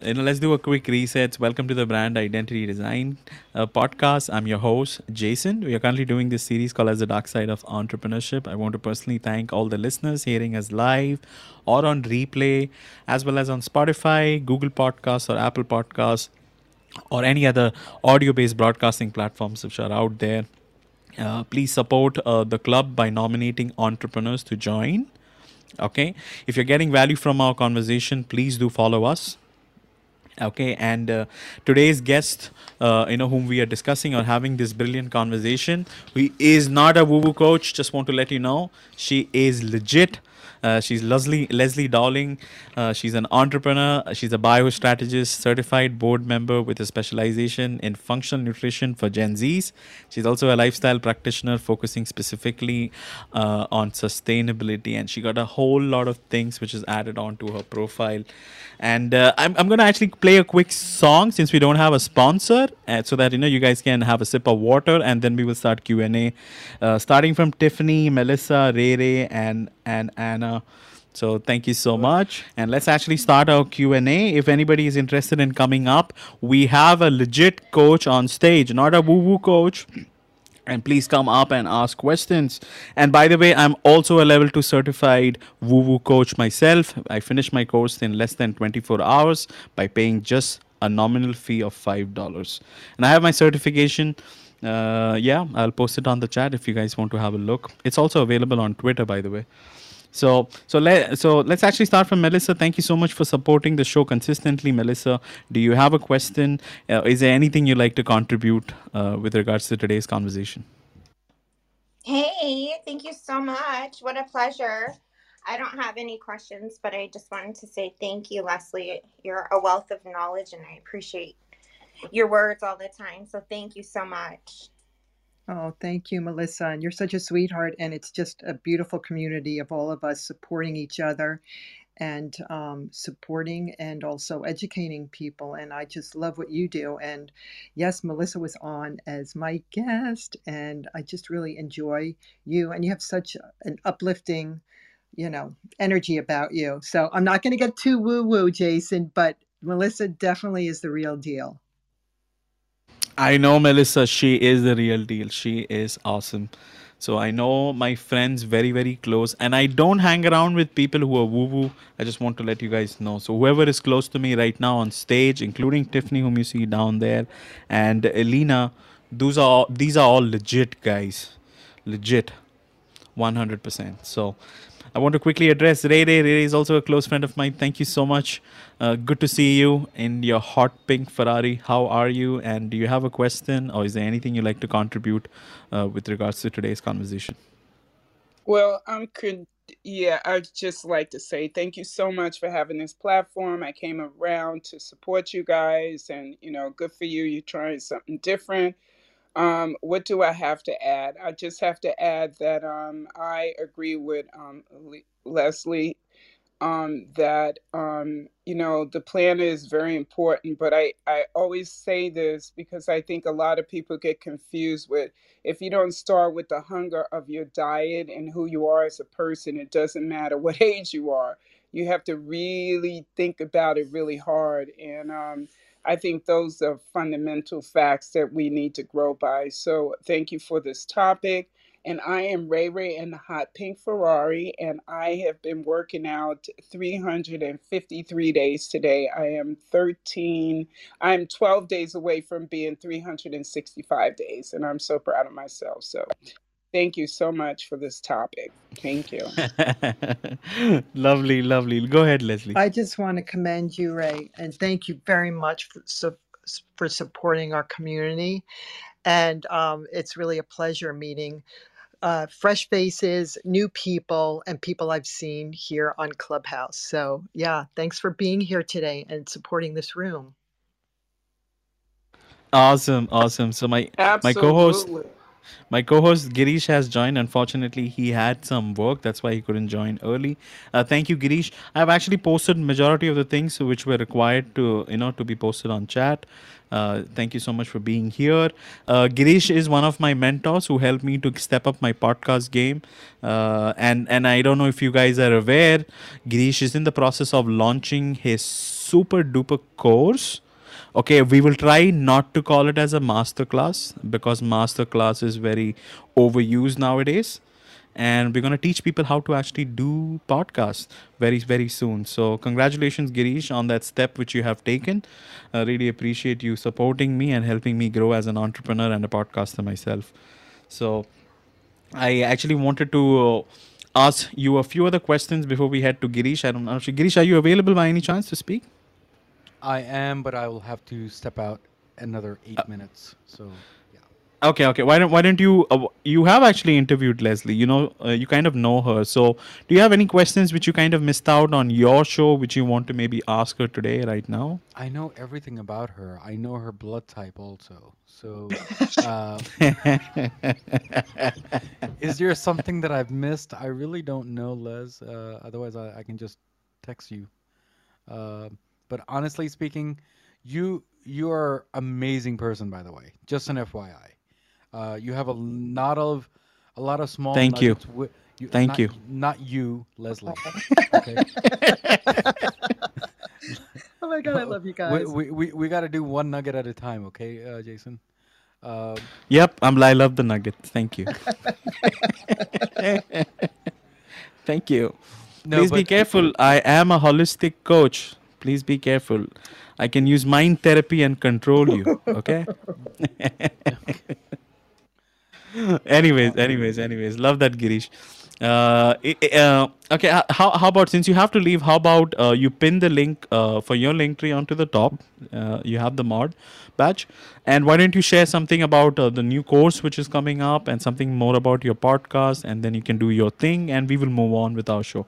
let's do a quick reset. Welcome to the Brand Identity Design podcast. I'm your host, Jason. We are currently doing this series called as The Dark Side of Entrepreneurship. I want to personally thank all the listeners hearing us live or on replay, as well as on Spotify, Google Podcasts, or Apple Podcasts, or any other audio-based broadcasting platforms which are out there. Please support the club by nominating entrepreneurs to join. Okay, if you're getting value from our conversation, please do follow us. Okay, and today's guest, whom we are discussing or having this brilliant conversation, who is not a woo-woo coach, just want to let you know, she is legit. She's Leslie Dowling. She's an entrepreneur. She's a biostrategist, certified board member with a specialization in functional nutrition for Gen Zs. She's also a lifestyle practitioner focusing specifically on sustainability. And she got a whole lot of things which is added on to her profile. And I'm going to actually play a quick song since we don't have a sponsor, so that, you know, you guys can have a sip of water, and then we will start Q&A, starting from Tiffany, Melissa, Ray, and Anna. So thank you so much. And let's actually start our Q&A. If anybody is interested in coming up, we have a legit coach on stage, not a woo-woo coach. And please come up and ask questions. And by the way, I'm also a level 2 certified woo-woo coach myself. I finished my course in less than 24 hours by paying just a nominal fee of $5. And I have my certification. I'll post it on the chat if you guys want to have a look. It's also available on Twitter, by the way. So let's actually start from Melissa. Thank you so much for supporting the show consistently, Melissa. Do you have a question? Is there anything you'd like to contribute with regards to today's conversation? Hey, thank you so much. What a pleasure. I don't have any questions, but I just wanted to say thank you, Leslie. You're a wealth of knowledge, and I appreciate your words all the time. So thank you so much. Oh, thank you, Melissa. And you're such a sweetheart. And it's just a beautiful community of all of us supporting each other and supporting and also educating people. And I just love what you do. And yes, Melissa was on as my guest. And I just really enjoy you. And you have such an uplifting, you know, energy about you. So I'm not going to get too woo-woo, Jason, but Melissa definitely is the real deal. I know Melissa, she is the real deal. She is awesome. So I know my friends very, very close, and I don't hang around with people who are woo-woo. I just want to let you guys know. So whoever is close to me right now on stage, including Tiffany, whom you see down there, and Elena, these are all legit guys. Legit. 100%. So I want to quickly address Ray. Ray is also a close friend of mine. Thank you so much. Good to see you in your hot pink Ferrari. How are you? And do you have a question, or is there anything you'd like to contribute with regards to today's conversation? Well, I'd just like to say thank you so much for having this platform. I came around to support you guys, and, you know, good for you. You're trying something different. What do I have to add? I just have to add that I agree with Leslie that, you know, the plan is very important. But I always say this because I think a lot of people get confused with, if you don't start with the hunger of your diet and who you are as a person, it doesn't matter what age you are. you have to really think about it really hard. And I think those are fundamental facts that we need to grow by. So thank you for this topic. And I am Ray Ray in the Hot Pink Ferrari, and I have been working out 353 days today. I'm 12 days away from being 365 days, and I'm so proud of myself. So thank you so much for this topic. Thank you. Lovely, lovely. Go ahead, Leslie. I just want to commend you, Ray, and thank you very much for supporting our community. And it's really a pleasure meeting fresh faces, new people, and people I've seen here on Clubhouse. So yeah, thanks for being here today and supporting this room. Awesome, awesome. So my co-host Girish has joined. Unfortunately, he had some work. That's why he couldn't join early. Thank you, Girish. I've actually posted majority of the things which were required to be posted on chat. Thank you so much for being here. Girish is one of my mentors who helped me to step up my podcast game. And I don't know if you guys are aware, Girish is in the process of launching his super duper course. Okay, we will try not to call it as a masterclass because masterclass is very overused nowadays. And we're going to teach people how to actually do podcasts very, very soon. So congratulations, Girish, on that step which you have taken. I really appreciate you supporting me and helping me grow as an entrepreneur and a podcaster myself. So I actually wanted to ask you a few other questions before we head to Girish. I don't know. Girish, are you available by any chance to speak? I am, but I will have to step out another 8 minutes. So, yeah. Okay. Why don't you? You have actually interviewed Leslie. You know, you kind of know her. So, do you have any questions which you kind of missed out on your show, which you want to maybe ask her today, right now? I know everything about her. I know her blood type also. So, is there something that I've missed? I really don't know, Les. Otherwise, I can just text you. But honestly speaking, you are an amazing person, by the way. Just an FYI, you have a lot of small. Thank you. Not you, Leslie. Okay. Oh my God, I love you guys. We got to do one nugget at a time, okay, Jason? Yep, I love the nugget. Thank you. Thank you. Please be careful. I am a holistic coach. Please be careful. I can use mind therapy and control you. Okay. Anyways. Love that, Girish. Okay. How about, since you have to leave, how about you pin the link for your Linktree onto the top. You have the mod badge. And why don't you share something about the new course which is coming up and something more about your podcast, and then you can do your thing and we will move on with our show.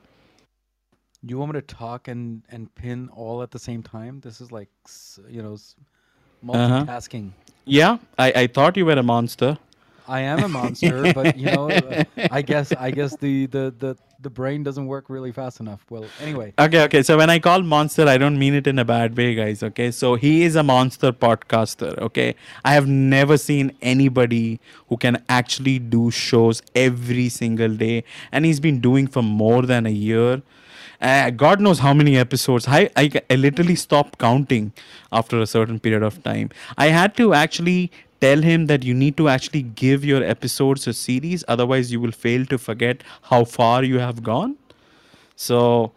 You want me to talk and pin all at the same time? This is like, multitasking. Yeah, I thought you were a monster. I am a monster, but I guess the brain doesn't work really fast enough. Well, anyway. Okay. So when I call monster, I don't mean it in a bad way, guys. Okay. So he is a monster podcaster. Okay. I have never seen anybody who can actually do shows every single day, and he's been doing for more than a year. God knows how many episodes. I literally stopped counting after a certain period of time. I had to actually tell him that you need to actually give your episodes a series. Otherwise, you will fail to forget how far you have gone. So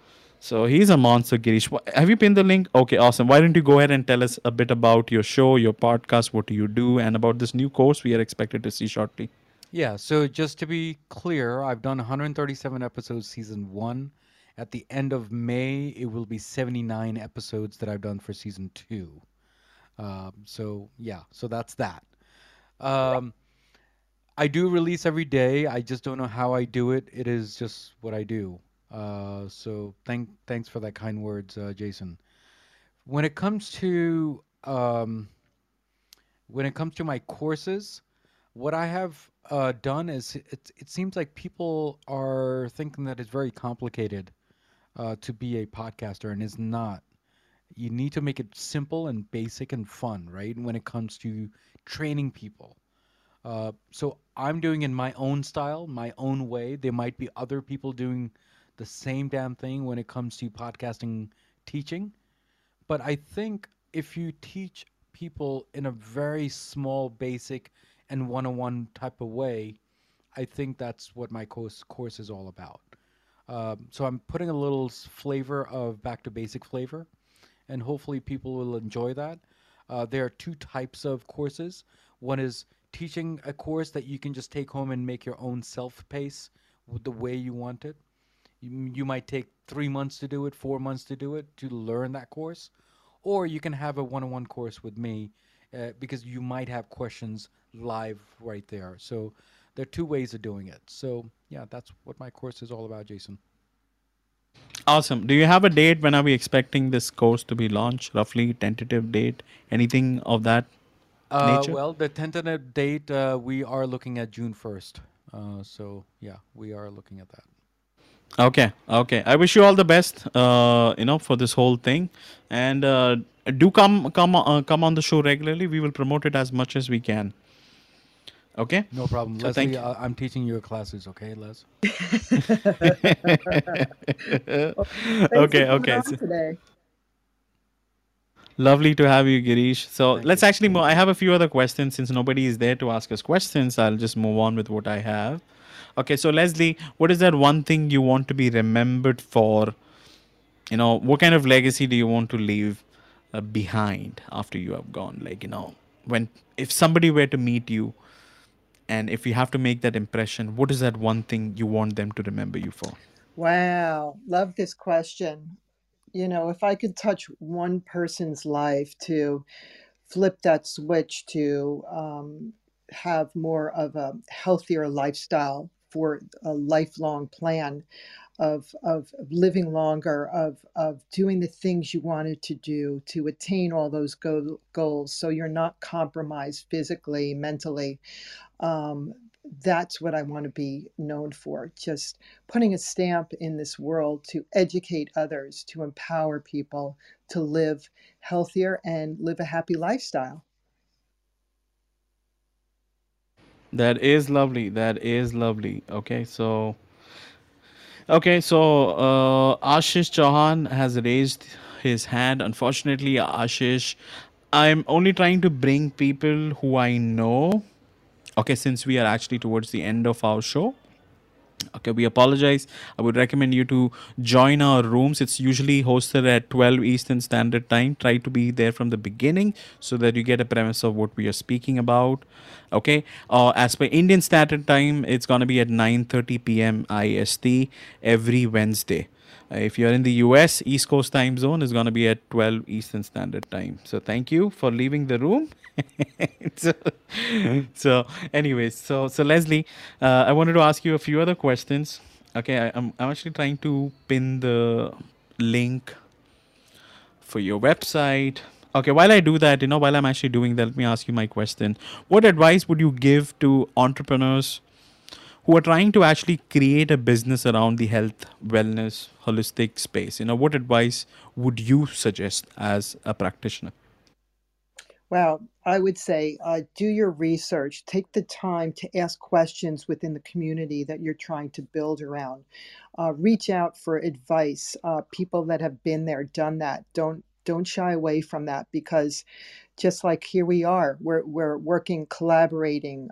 he's a monster, Girish. Have you pinned the link? Okay, awesome. Why don't you go ahead and tell us a bit about your show, your podcast, what do you do, and about this new course we are expected to see shortly. Yeah, so just to be clear, I've done 137 episodes season 1. At the end of May, it will be 79 episodes that I've done for season 2. So that's that. I do release every day. I just don't know how I do it. It is just what I do. So thanks for that kind words, Jason. When it comes to my courses, what I have done is it seems like people are thinking that it's very complicated to be a podcaster, and it's not. You need to make it simple and basic and fun, right? When it comes to training people. So I'm doing in my own style, my own way. There might be other people doing the same damn thing when it comes to podcasting teaching. But I think if you teach people in a very small, basic, and one-on-one type of way, I think that's what my course is all about. So I'm putting a little flavor of back to basic flavor, and hopefully people will enjoy that. There are two types of courses. One is teaching a course that you can just take home and make your own self-paced with the way you want it. You might take 3 months to do it, 4 months to do it, to learn that course. Or you can have a one-on-one course with me because you might have questions live right there. So there are two ways of doing it. So yeah, that's what my course is all about, Jason. Awesome. Do you have a date? When are we expecting this course to be launched? Roughly tentative date, anything of that nature? Well, the tentative date, we are looking at June 1st. So yeah, we are looking at that. Okay. I wish you all the best, for this whole thing, and do come on the show regularly. We will promote it as much as we can. Okay. No problem. So Leslie, I'm teaching your classes. Okay, Les. Okay. So, lovely to have you, Girish. So let's actually move. I have a few other questions since nobody is there to ask us questions. I'll just move on with what I have. Okay, so Leslie, what is that one thing you want to be remembered for? You know, what kind of legacy do you want to leave behind after you have gone? Like, if somebody were to meet you and if you have to make that impression, what is that one thing you want them to remember you for? Wow, love this question. If I could touch one person's life to flip that switch to have more of a healthier lifestyle, for a lifelong plan of living longer, of doing the things you wanted to do to attain all those goals, so you're not compromised physically, mentally. That's what I want to be known for, just putting a stamp in this world to educate others, to empower people to live healthier and live a happy lifestyle. That is lovely. Okay, so Ashish Chauhan has raised his hand. Unfortunately, Ashish, I'm only trying to bring people who I know. Okay, since we are actually towards the end of our show. Okay, we apologize. I would recommend you to join our rooms. It's usually hosted at 12 Eastern Standard Time. Try to be there from the beginning so that you get a premise of what we are speaking about. Okay, as per Indian Standard Time, it's going to be at 9:30 p.m. IST every Wednesday. If you're in the US, East Coast time zone is going to be at 12 Eastern Standard Time. So thank you for leaving the room. So anyways, Leslie, I wanted to ask you a few other questions. Okay, I'm actually trying to pin the link for your website. Okay, while I do that, while I'm actually doing that, let me ask you my question. What advice would you give to entrepreneurs who are trying to actually create a business around the health, wellness, holistic space? What advice would you suggest as a practitioner? Well, I would say do your research. Take the time to ask questions within the community that you're trying to build around. Reach out for advice. People that have been there, done that. Don't shy away from that, because just like here we are, we're working, collaborating,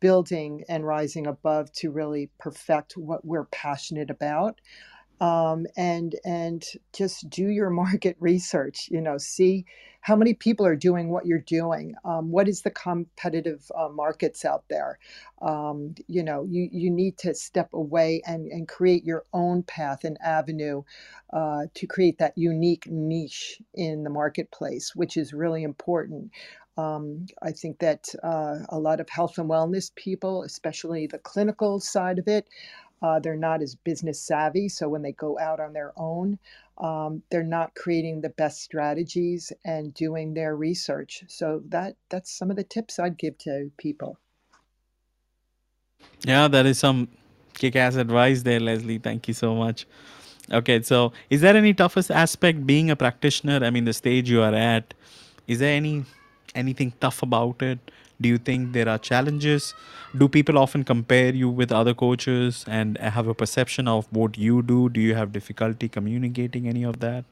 building and rising above to really perfect what we're passionate about, and just do your market research. See how many people are doing what you're doing. What is the competitive markets out there? You need to step away and create your own path and avenue to create that unique niche in the marketplace, which is really important. I think that a lot of health and wellness people, especially the clinical side of it, they're not as business savvy. So when they go out on their own, they're not creating the best strategies and doing their research. So that's some of the tips I'd give to people. Yeah, that is some kick-ass advice there, Leslie. Thank you so much. Okay, so is there any toughest aspect being a practitioner? I mean, the stage you are at, is there anything tough about it? Do you think there are challenges? Do people often compare you with other coaches and have a perception of what you do? Do you have difficulty communicating any of that?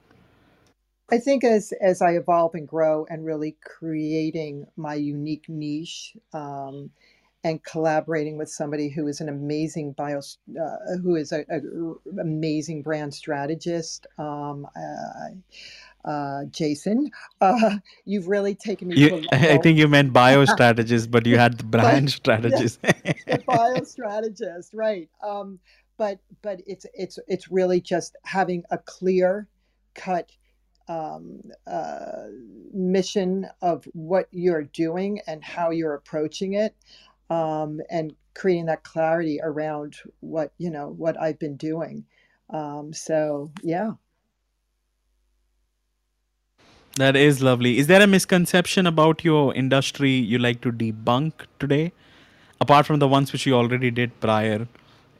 I think as I evolve and grow and really creating my unique niche and collaborating with somebody who is an amazing amazing brand strategist, Jason, you've really taken me to a level. I think you meant biostrategist, but you had the brand strategist. Yeah, the biostrategist, right. But it's really just having a clear cut mission of what you're doing and how you're approaching it, and creating that clarity around what, you know, what I've been doing. So, yeah. That is lovely. Is there a misconception about your industry you like to debunk today? Apart from the ones which you already did prior,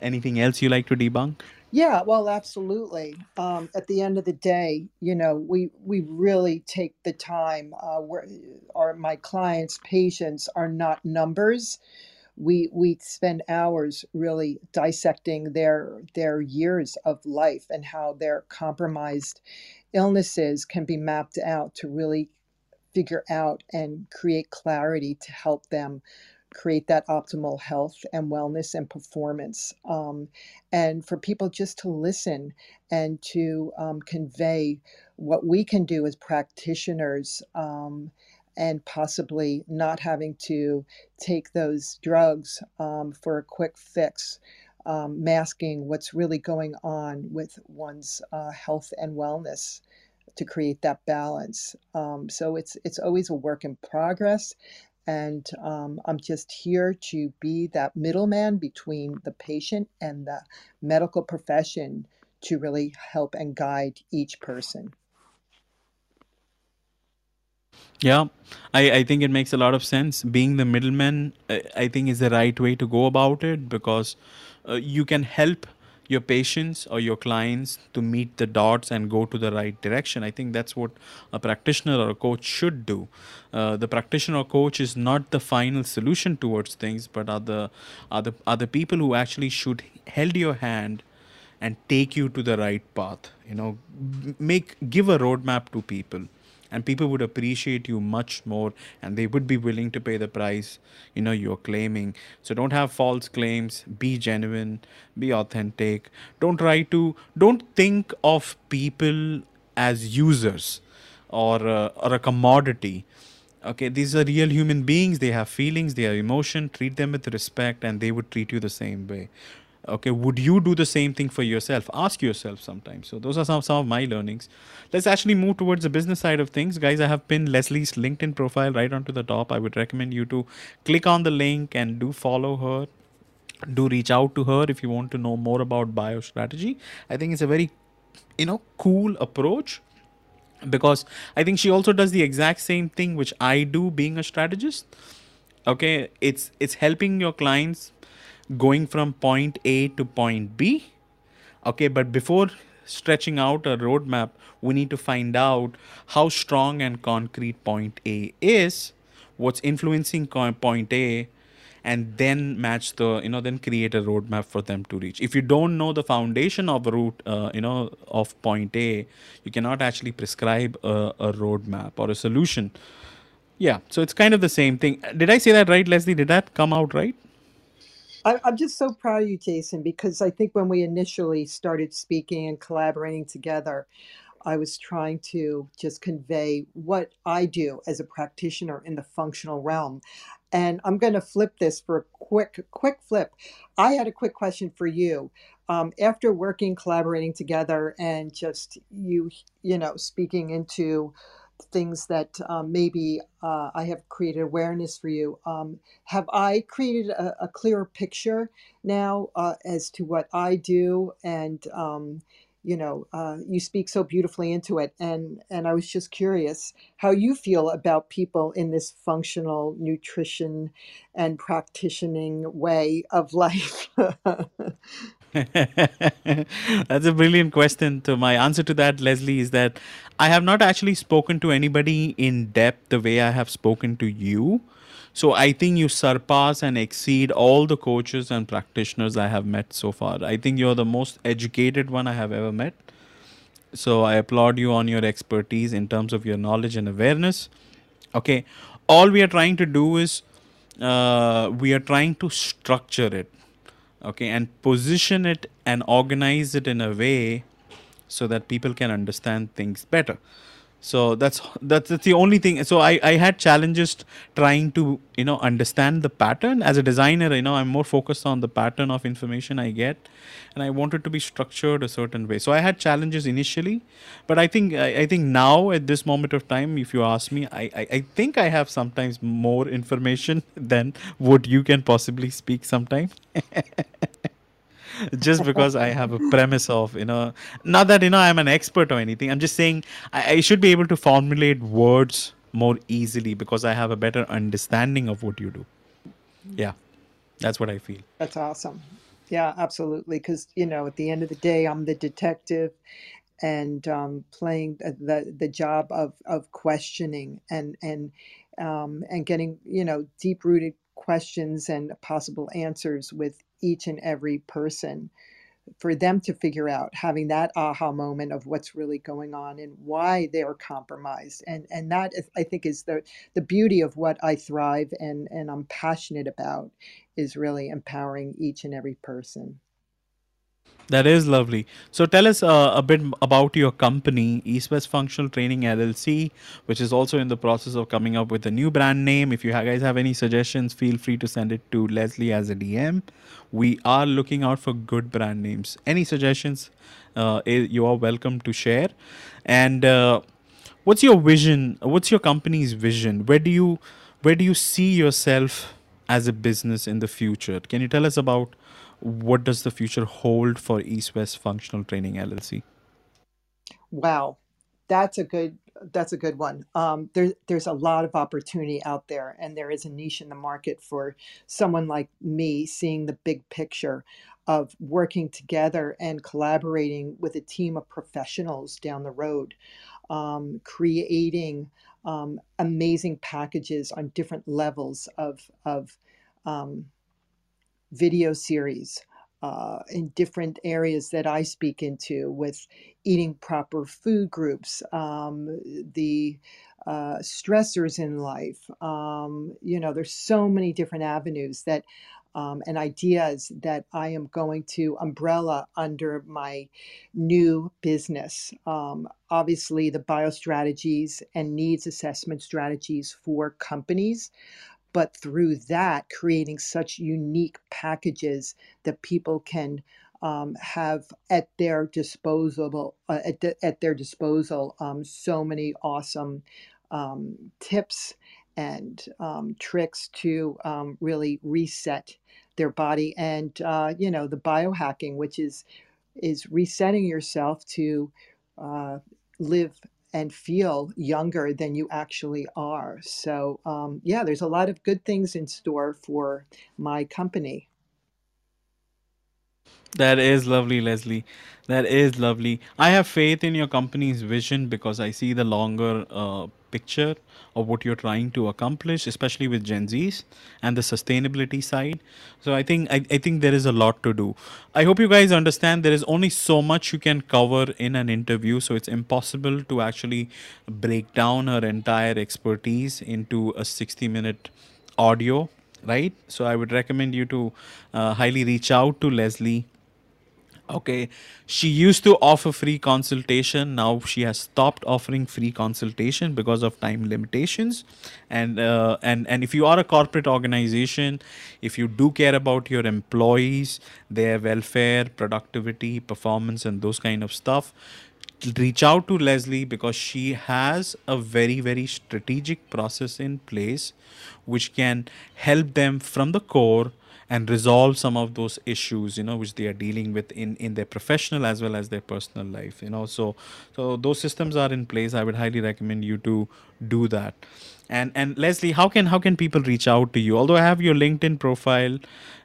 anything else you like to debunk? Yeah, well, absolutely. At the end of the day, you know, we really take the time. My clients' patients are not numbers. We spend hours really dissecting their years of life and how their compromised illnesses can be mapped out to really figure out and create clarity to help them create that optimal health and wellness and performance. And for people just to listen and to convey what we can do as practitioners, and possibly not having to take those drugs for a quick fix, masking what's really going on with one's health and wellness to create that balance. So it's always a work in progress. And I'm just here to be that middleman between the patient and the medical profession to really help and guide each person. Yeah, I think it makes a lot of sense. Being the middleman, I think, is the right way to go about it, because you can help your patients or your clients to meet the dots and go to the right direction. I think that's what a practitioner or a coach should do. The practitioner or coach is not the final solution towards things, but are the people who actually should hold your hand and take you to the right path. You know, give a roadmap to people. And people would appreciate you much more, and they would be willing to pay the price, you know, you're claiming. So don't have false claims. Be genuine. Be authentic. Don't think of people as users or a commodity. Okay, these are real human beings. They have feelings. They have emotion. Treat them with respect, and they would treat you the same way. Okay, would you do the same thing for yourself? Ask yourself sometimes. So those are some of my learnings. Let's actually move towards the business side of things. Guys, I have pinned Leslie's LinkedIn profile right onto the top. I would recommend you to click on the link and do follow her. Do reach out to her if you want to know more about biostrategy. I think it's a very, cool approach, because I think she also does the exact same thing which I do being a strategist. Okay, it's helping your clients going from point A to point B. Okay, but before stretching out a roadmap, we need to find out how strong and concrete point A is, what's influencing point A, and then match then create a roadmap for them to reach. If you don't know the foundation of of point A, you cannot actually prescribe a roadmap or a solution. Yeah, so it's kind of the same thing. Did I say that right, Leslie? Did that come out right? I'm just so proud of you, Jason, because I think when we initially started speaking and collaborating together, I was trying to just convey what I do as a practitioner in the functional realm. And I'm going to flip this for a quick flip. I had a quick question for you. After working, collaborating together, and just you speaking into things that maybe I have created awareness for you. Have I created a clearer picture now as to what I do? And, you speak so beautifully into it. And I was just curious how you feel about people in this functional nutrition and practitioning way of life. That's a brilliant question. So my answer to that, Leslie, is that I have not actually spoken to anybody in depth the way I have spoken to you. So I think you surpass and exceed all the coaches and practitioners I have met so far. I think you're the most educated one I have ever met. So I applaud you on your expertise in terms of your knowledge and awareness. Okay. All we are trying to do is we are trying to structure it. Okay. And position it and organize it in a way so that people can understand things better. So that's the only thing. So I had challenges trying to, you know, understand the pattern. As a designer, you know, I'm more focused on the pattern of information I get, and I want it to be structured a certain way. So I had challenges initially, but I think now at this moment of time, if you ask me, I think I have sometimes more information than what you can possibly speak sometime. Just because I have a premise of, you know, not that, you know, I'm an expert or anything. I'm just saying I should be able to formulate words more easily because I have a better understanding of what you do. Yeah, that's what I feel. That's awesome. Yeah, absolutely. Because, you know, at the end of the day, I'm the detective and playing the job of questioning and getting, you know, deep-rooted questions and possible answers with each and every person for them to figure out, having that aha moment of what's really going on and why they are compromised. And that, I think, is the beauty of what I thrive and I'm passionate about, is really empowering each and every person. That is lovely. So tell us a bit about your company, East West Functional Training LLC, which is also in the process of coming up with a new brand name. If you guys have any suggestions, feel free to send it to Leslie as a DM. We are looking out for good brand names. Any suggestions, you are welcome to share. And what's your vision? What's your company's vision? Where do you see yourself as a business in the future? Can you tell us about what does the future hold for East West Functional Training LLC? Wow, that's a good one. There's a lot of opportunity out there, and there is a niche in the market for someone like me seeing the big picture of working together and collaborating with a team of professionals down the road, creating amazing packages on different levels of video series in different areas that I speak into, with eating proper food groups, the stressors in life. You know, there's so many different avenues that and ideas that I am going to umbrella under my new business. Obviously, the biostrategies and needs assessment strategies for companies, but through that, creating such unique packages that people can have at their disposal. So many awesome tips and tricks to really reset their body, and you know, the biohacking, which is resetting yourself to live and feel younger than you actually are. So yeah, there's a lot of good things in store for my company. That is lovely, Leslie. That is lovely. I have faith in your company's vision because I see the longer picture of what you're trying to accomplish, especially with Gen Zs and the sustainability side. So I think there is a lot to do. I hope you guys understand there is only so much you can cover in an interview, so it's impossible to actually break down her entire expertise into a 60-minute audio, right? So I would recommend you to highly reach out to Leslie. Okay, she used to offer free consultation. Now she has stopped offering free consultation because of time limitations. And if you are a corporate organization, if you do care about your employees, their welfare, productivity, performance, and those kind of stuff, reach out to Leslie because she has a very, very strategic process in place which can help them from the core and resolve some of those issues, you know, which they are dealing with in their professional as well as their personal life, you know. So those systems are in place. I would highly recommend you to do that. And Leslie, how can people reach out to you? Although I have your LinkedIn profile,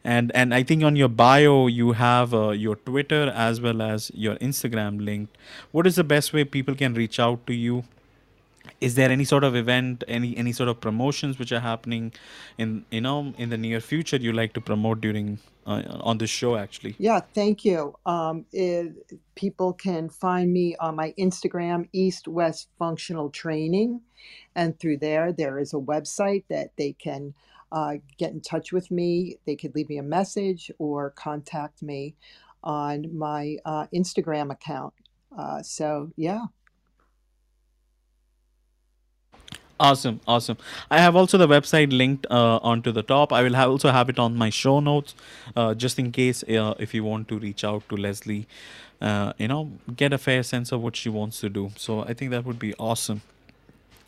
and I think on your bio you have your Twitter as well as your Instagram linked. What is the best way people can reach out to you? Is there any sort of event, any sort of promotions which are happening in the near future you like to promote during on this show actually? Yeah, thank you. People can find me on my Instagram, East West Functional Training, and through there is a website that they can get in touch with me. They could leave me a message or contact me on my Instagram account. So yeah. Awesome. I have also the website linked onto the top. I will also have it on my show notes, just in case if you want to reach out to Leslie, get a fair sense of what she wants to do. So I think that would be awesome.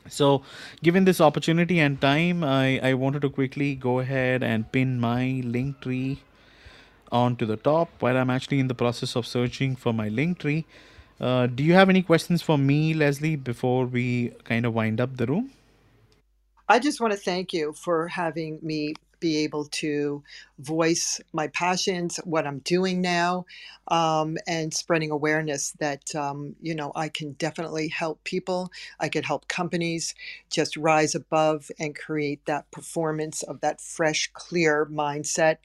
So given this opportunity and time, I wanted to quickly go ahead and pin my Linktree onto the top while I'm actually in the process of searching for my Linktree. Do you have any questions for me, Leslie, before we kind of wind up the room? I just want to thank you for having me be able to voice my passions, what I'm doing now, and spreading awareness that, I can definitely help people. I could help companies just rise above and create that performance of that fresh, clear mindset.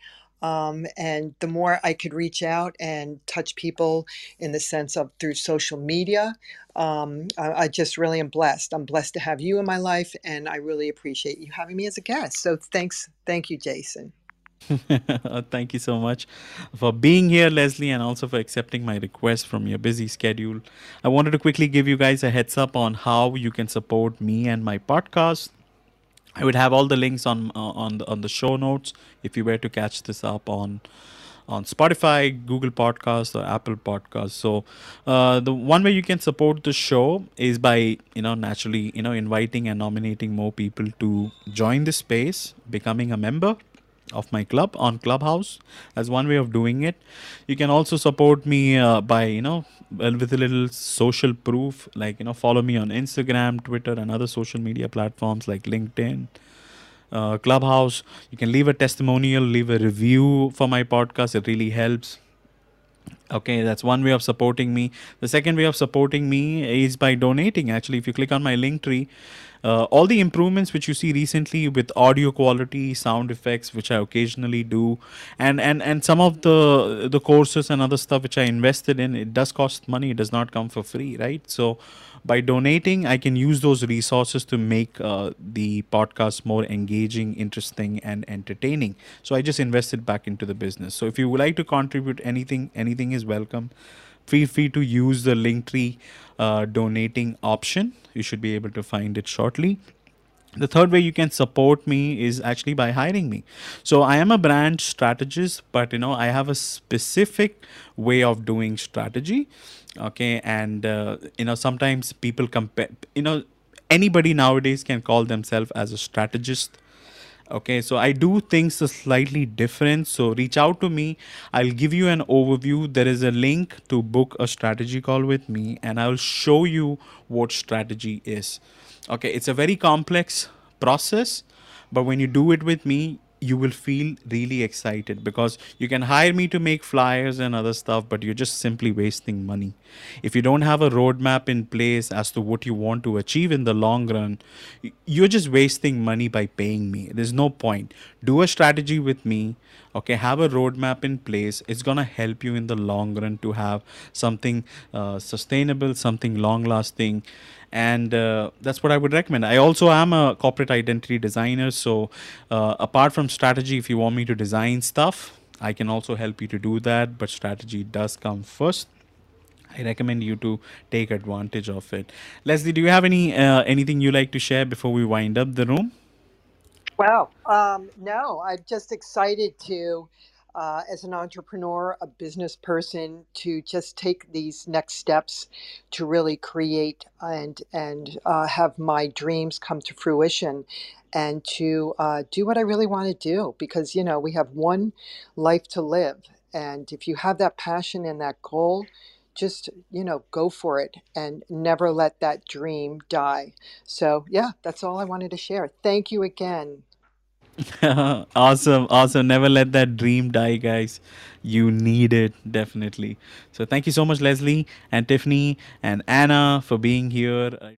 And the more I could reach out and touch people in the sense of through social media, I just really am blessed. I'm blessed to have you in my life, and I really appreciate you having me as a guest. So thanks. Thank you, Jason. Thank you so much for being here, Leslie, and also for accepting my request from your busy schedule. I wanted to quickly give you guys a heads up on how you can support me and my podcast. I would have all the links on the show notes if you were to catch this up on Spotify, Google Podcasts, or Apple Podcasts. So the one way you can support the show is by, naturally, inviting and nominating more people to join the space, becoming a member of my club on Clubhouse as one way of doing it. You can also support me by, with a little social proof, like, follow me on Instagram, Twitter, and other social media platforms like LinkedIn, Clubhouse. You can leave a testimonial, leave a review for my podcast. It really helps. Okay, that's one way of supporting me. The second way of supporting me is by donating. Actually, if you click on my Linktree, all the improvements which you see recently with audio quality, sound effects, which I occasionally do, and some of the courses and other stuff which I invested in, it does cost money. It does not come for free, right? So by donating, I can use those resources to make the podcast more engaging, interesting, and entertaining. So I just invested back into the business. So if you would like to contribute anything is welcome. Feel free to use the Linktree donating option. You should be able to find it shortly. The third way you can support me is actually by hiring me. So I am a brand strategist, but I have a specific way of doing strategy. Okay, and sometimes people compare. Anybody nowadays can call themselves as a strategist. Okay, so I do things slightly different. So reach out to me. I'll give you an overview. There is a link to book a strategy call with me, and I'll show you what strategy is. Okay, it's a very complex process, but when you do it with me, you will feel really excited, because you can hire me to make flyers and other stuff, but you're just simply wasting money. If you don't have a roadmap in place as to what you want to achieve in the long run, you're just wasting money by paying me. There's no point. Do a strategy with me. Okay, have a roadmap in place. It's going to help you in the long run to have something sustainable, something long lasting. And that's what I would recommend. I also am a corporate identity designer. So apart from strategy, if you want me to design stuff, I can also help you to do that. But strategy does come first. I recommend you to take advantage of it. Leslie, do you have anything you like to share before we wind up the room? Well, no, I'm just excited to as an entrepreneur, a business person, to just take these next steps to really create and have my dreams come to fruition, and to do what I really want to do, because, you know, we have one life to live. And if you have that passion and that goal, just, you know, go for it and never let that dream die. So, yeah, that's all I wanted to share. Thank you again. Awesome. Awesome. Never let that dream die, guys. You need it, definitely. So thank you so much, Leslie and Tiffany and Anna, for being here.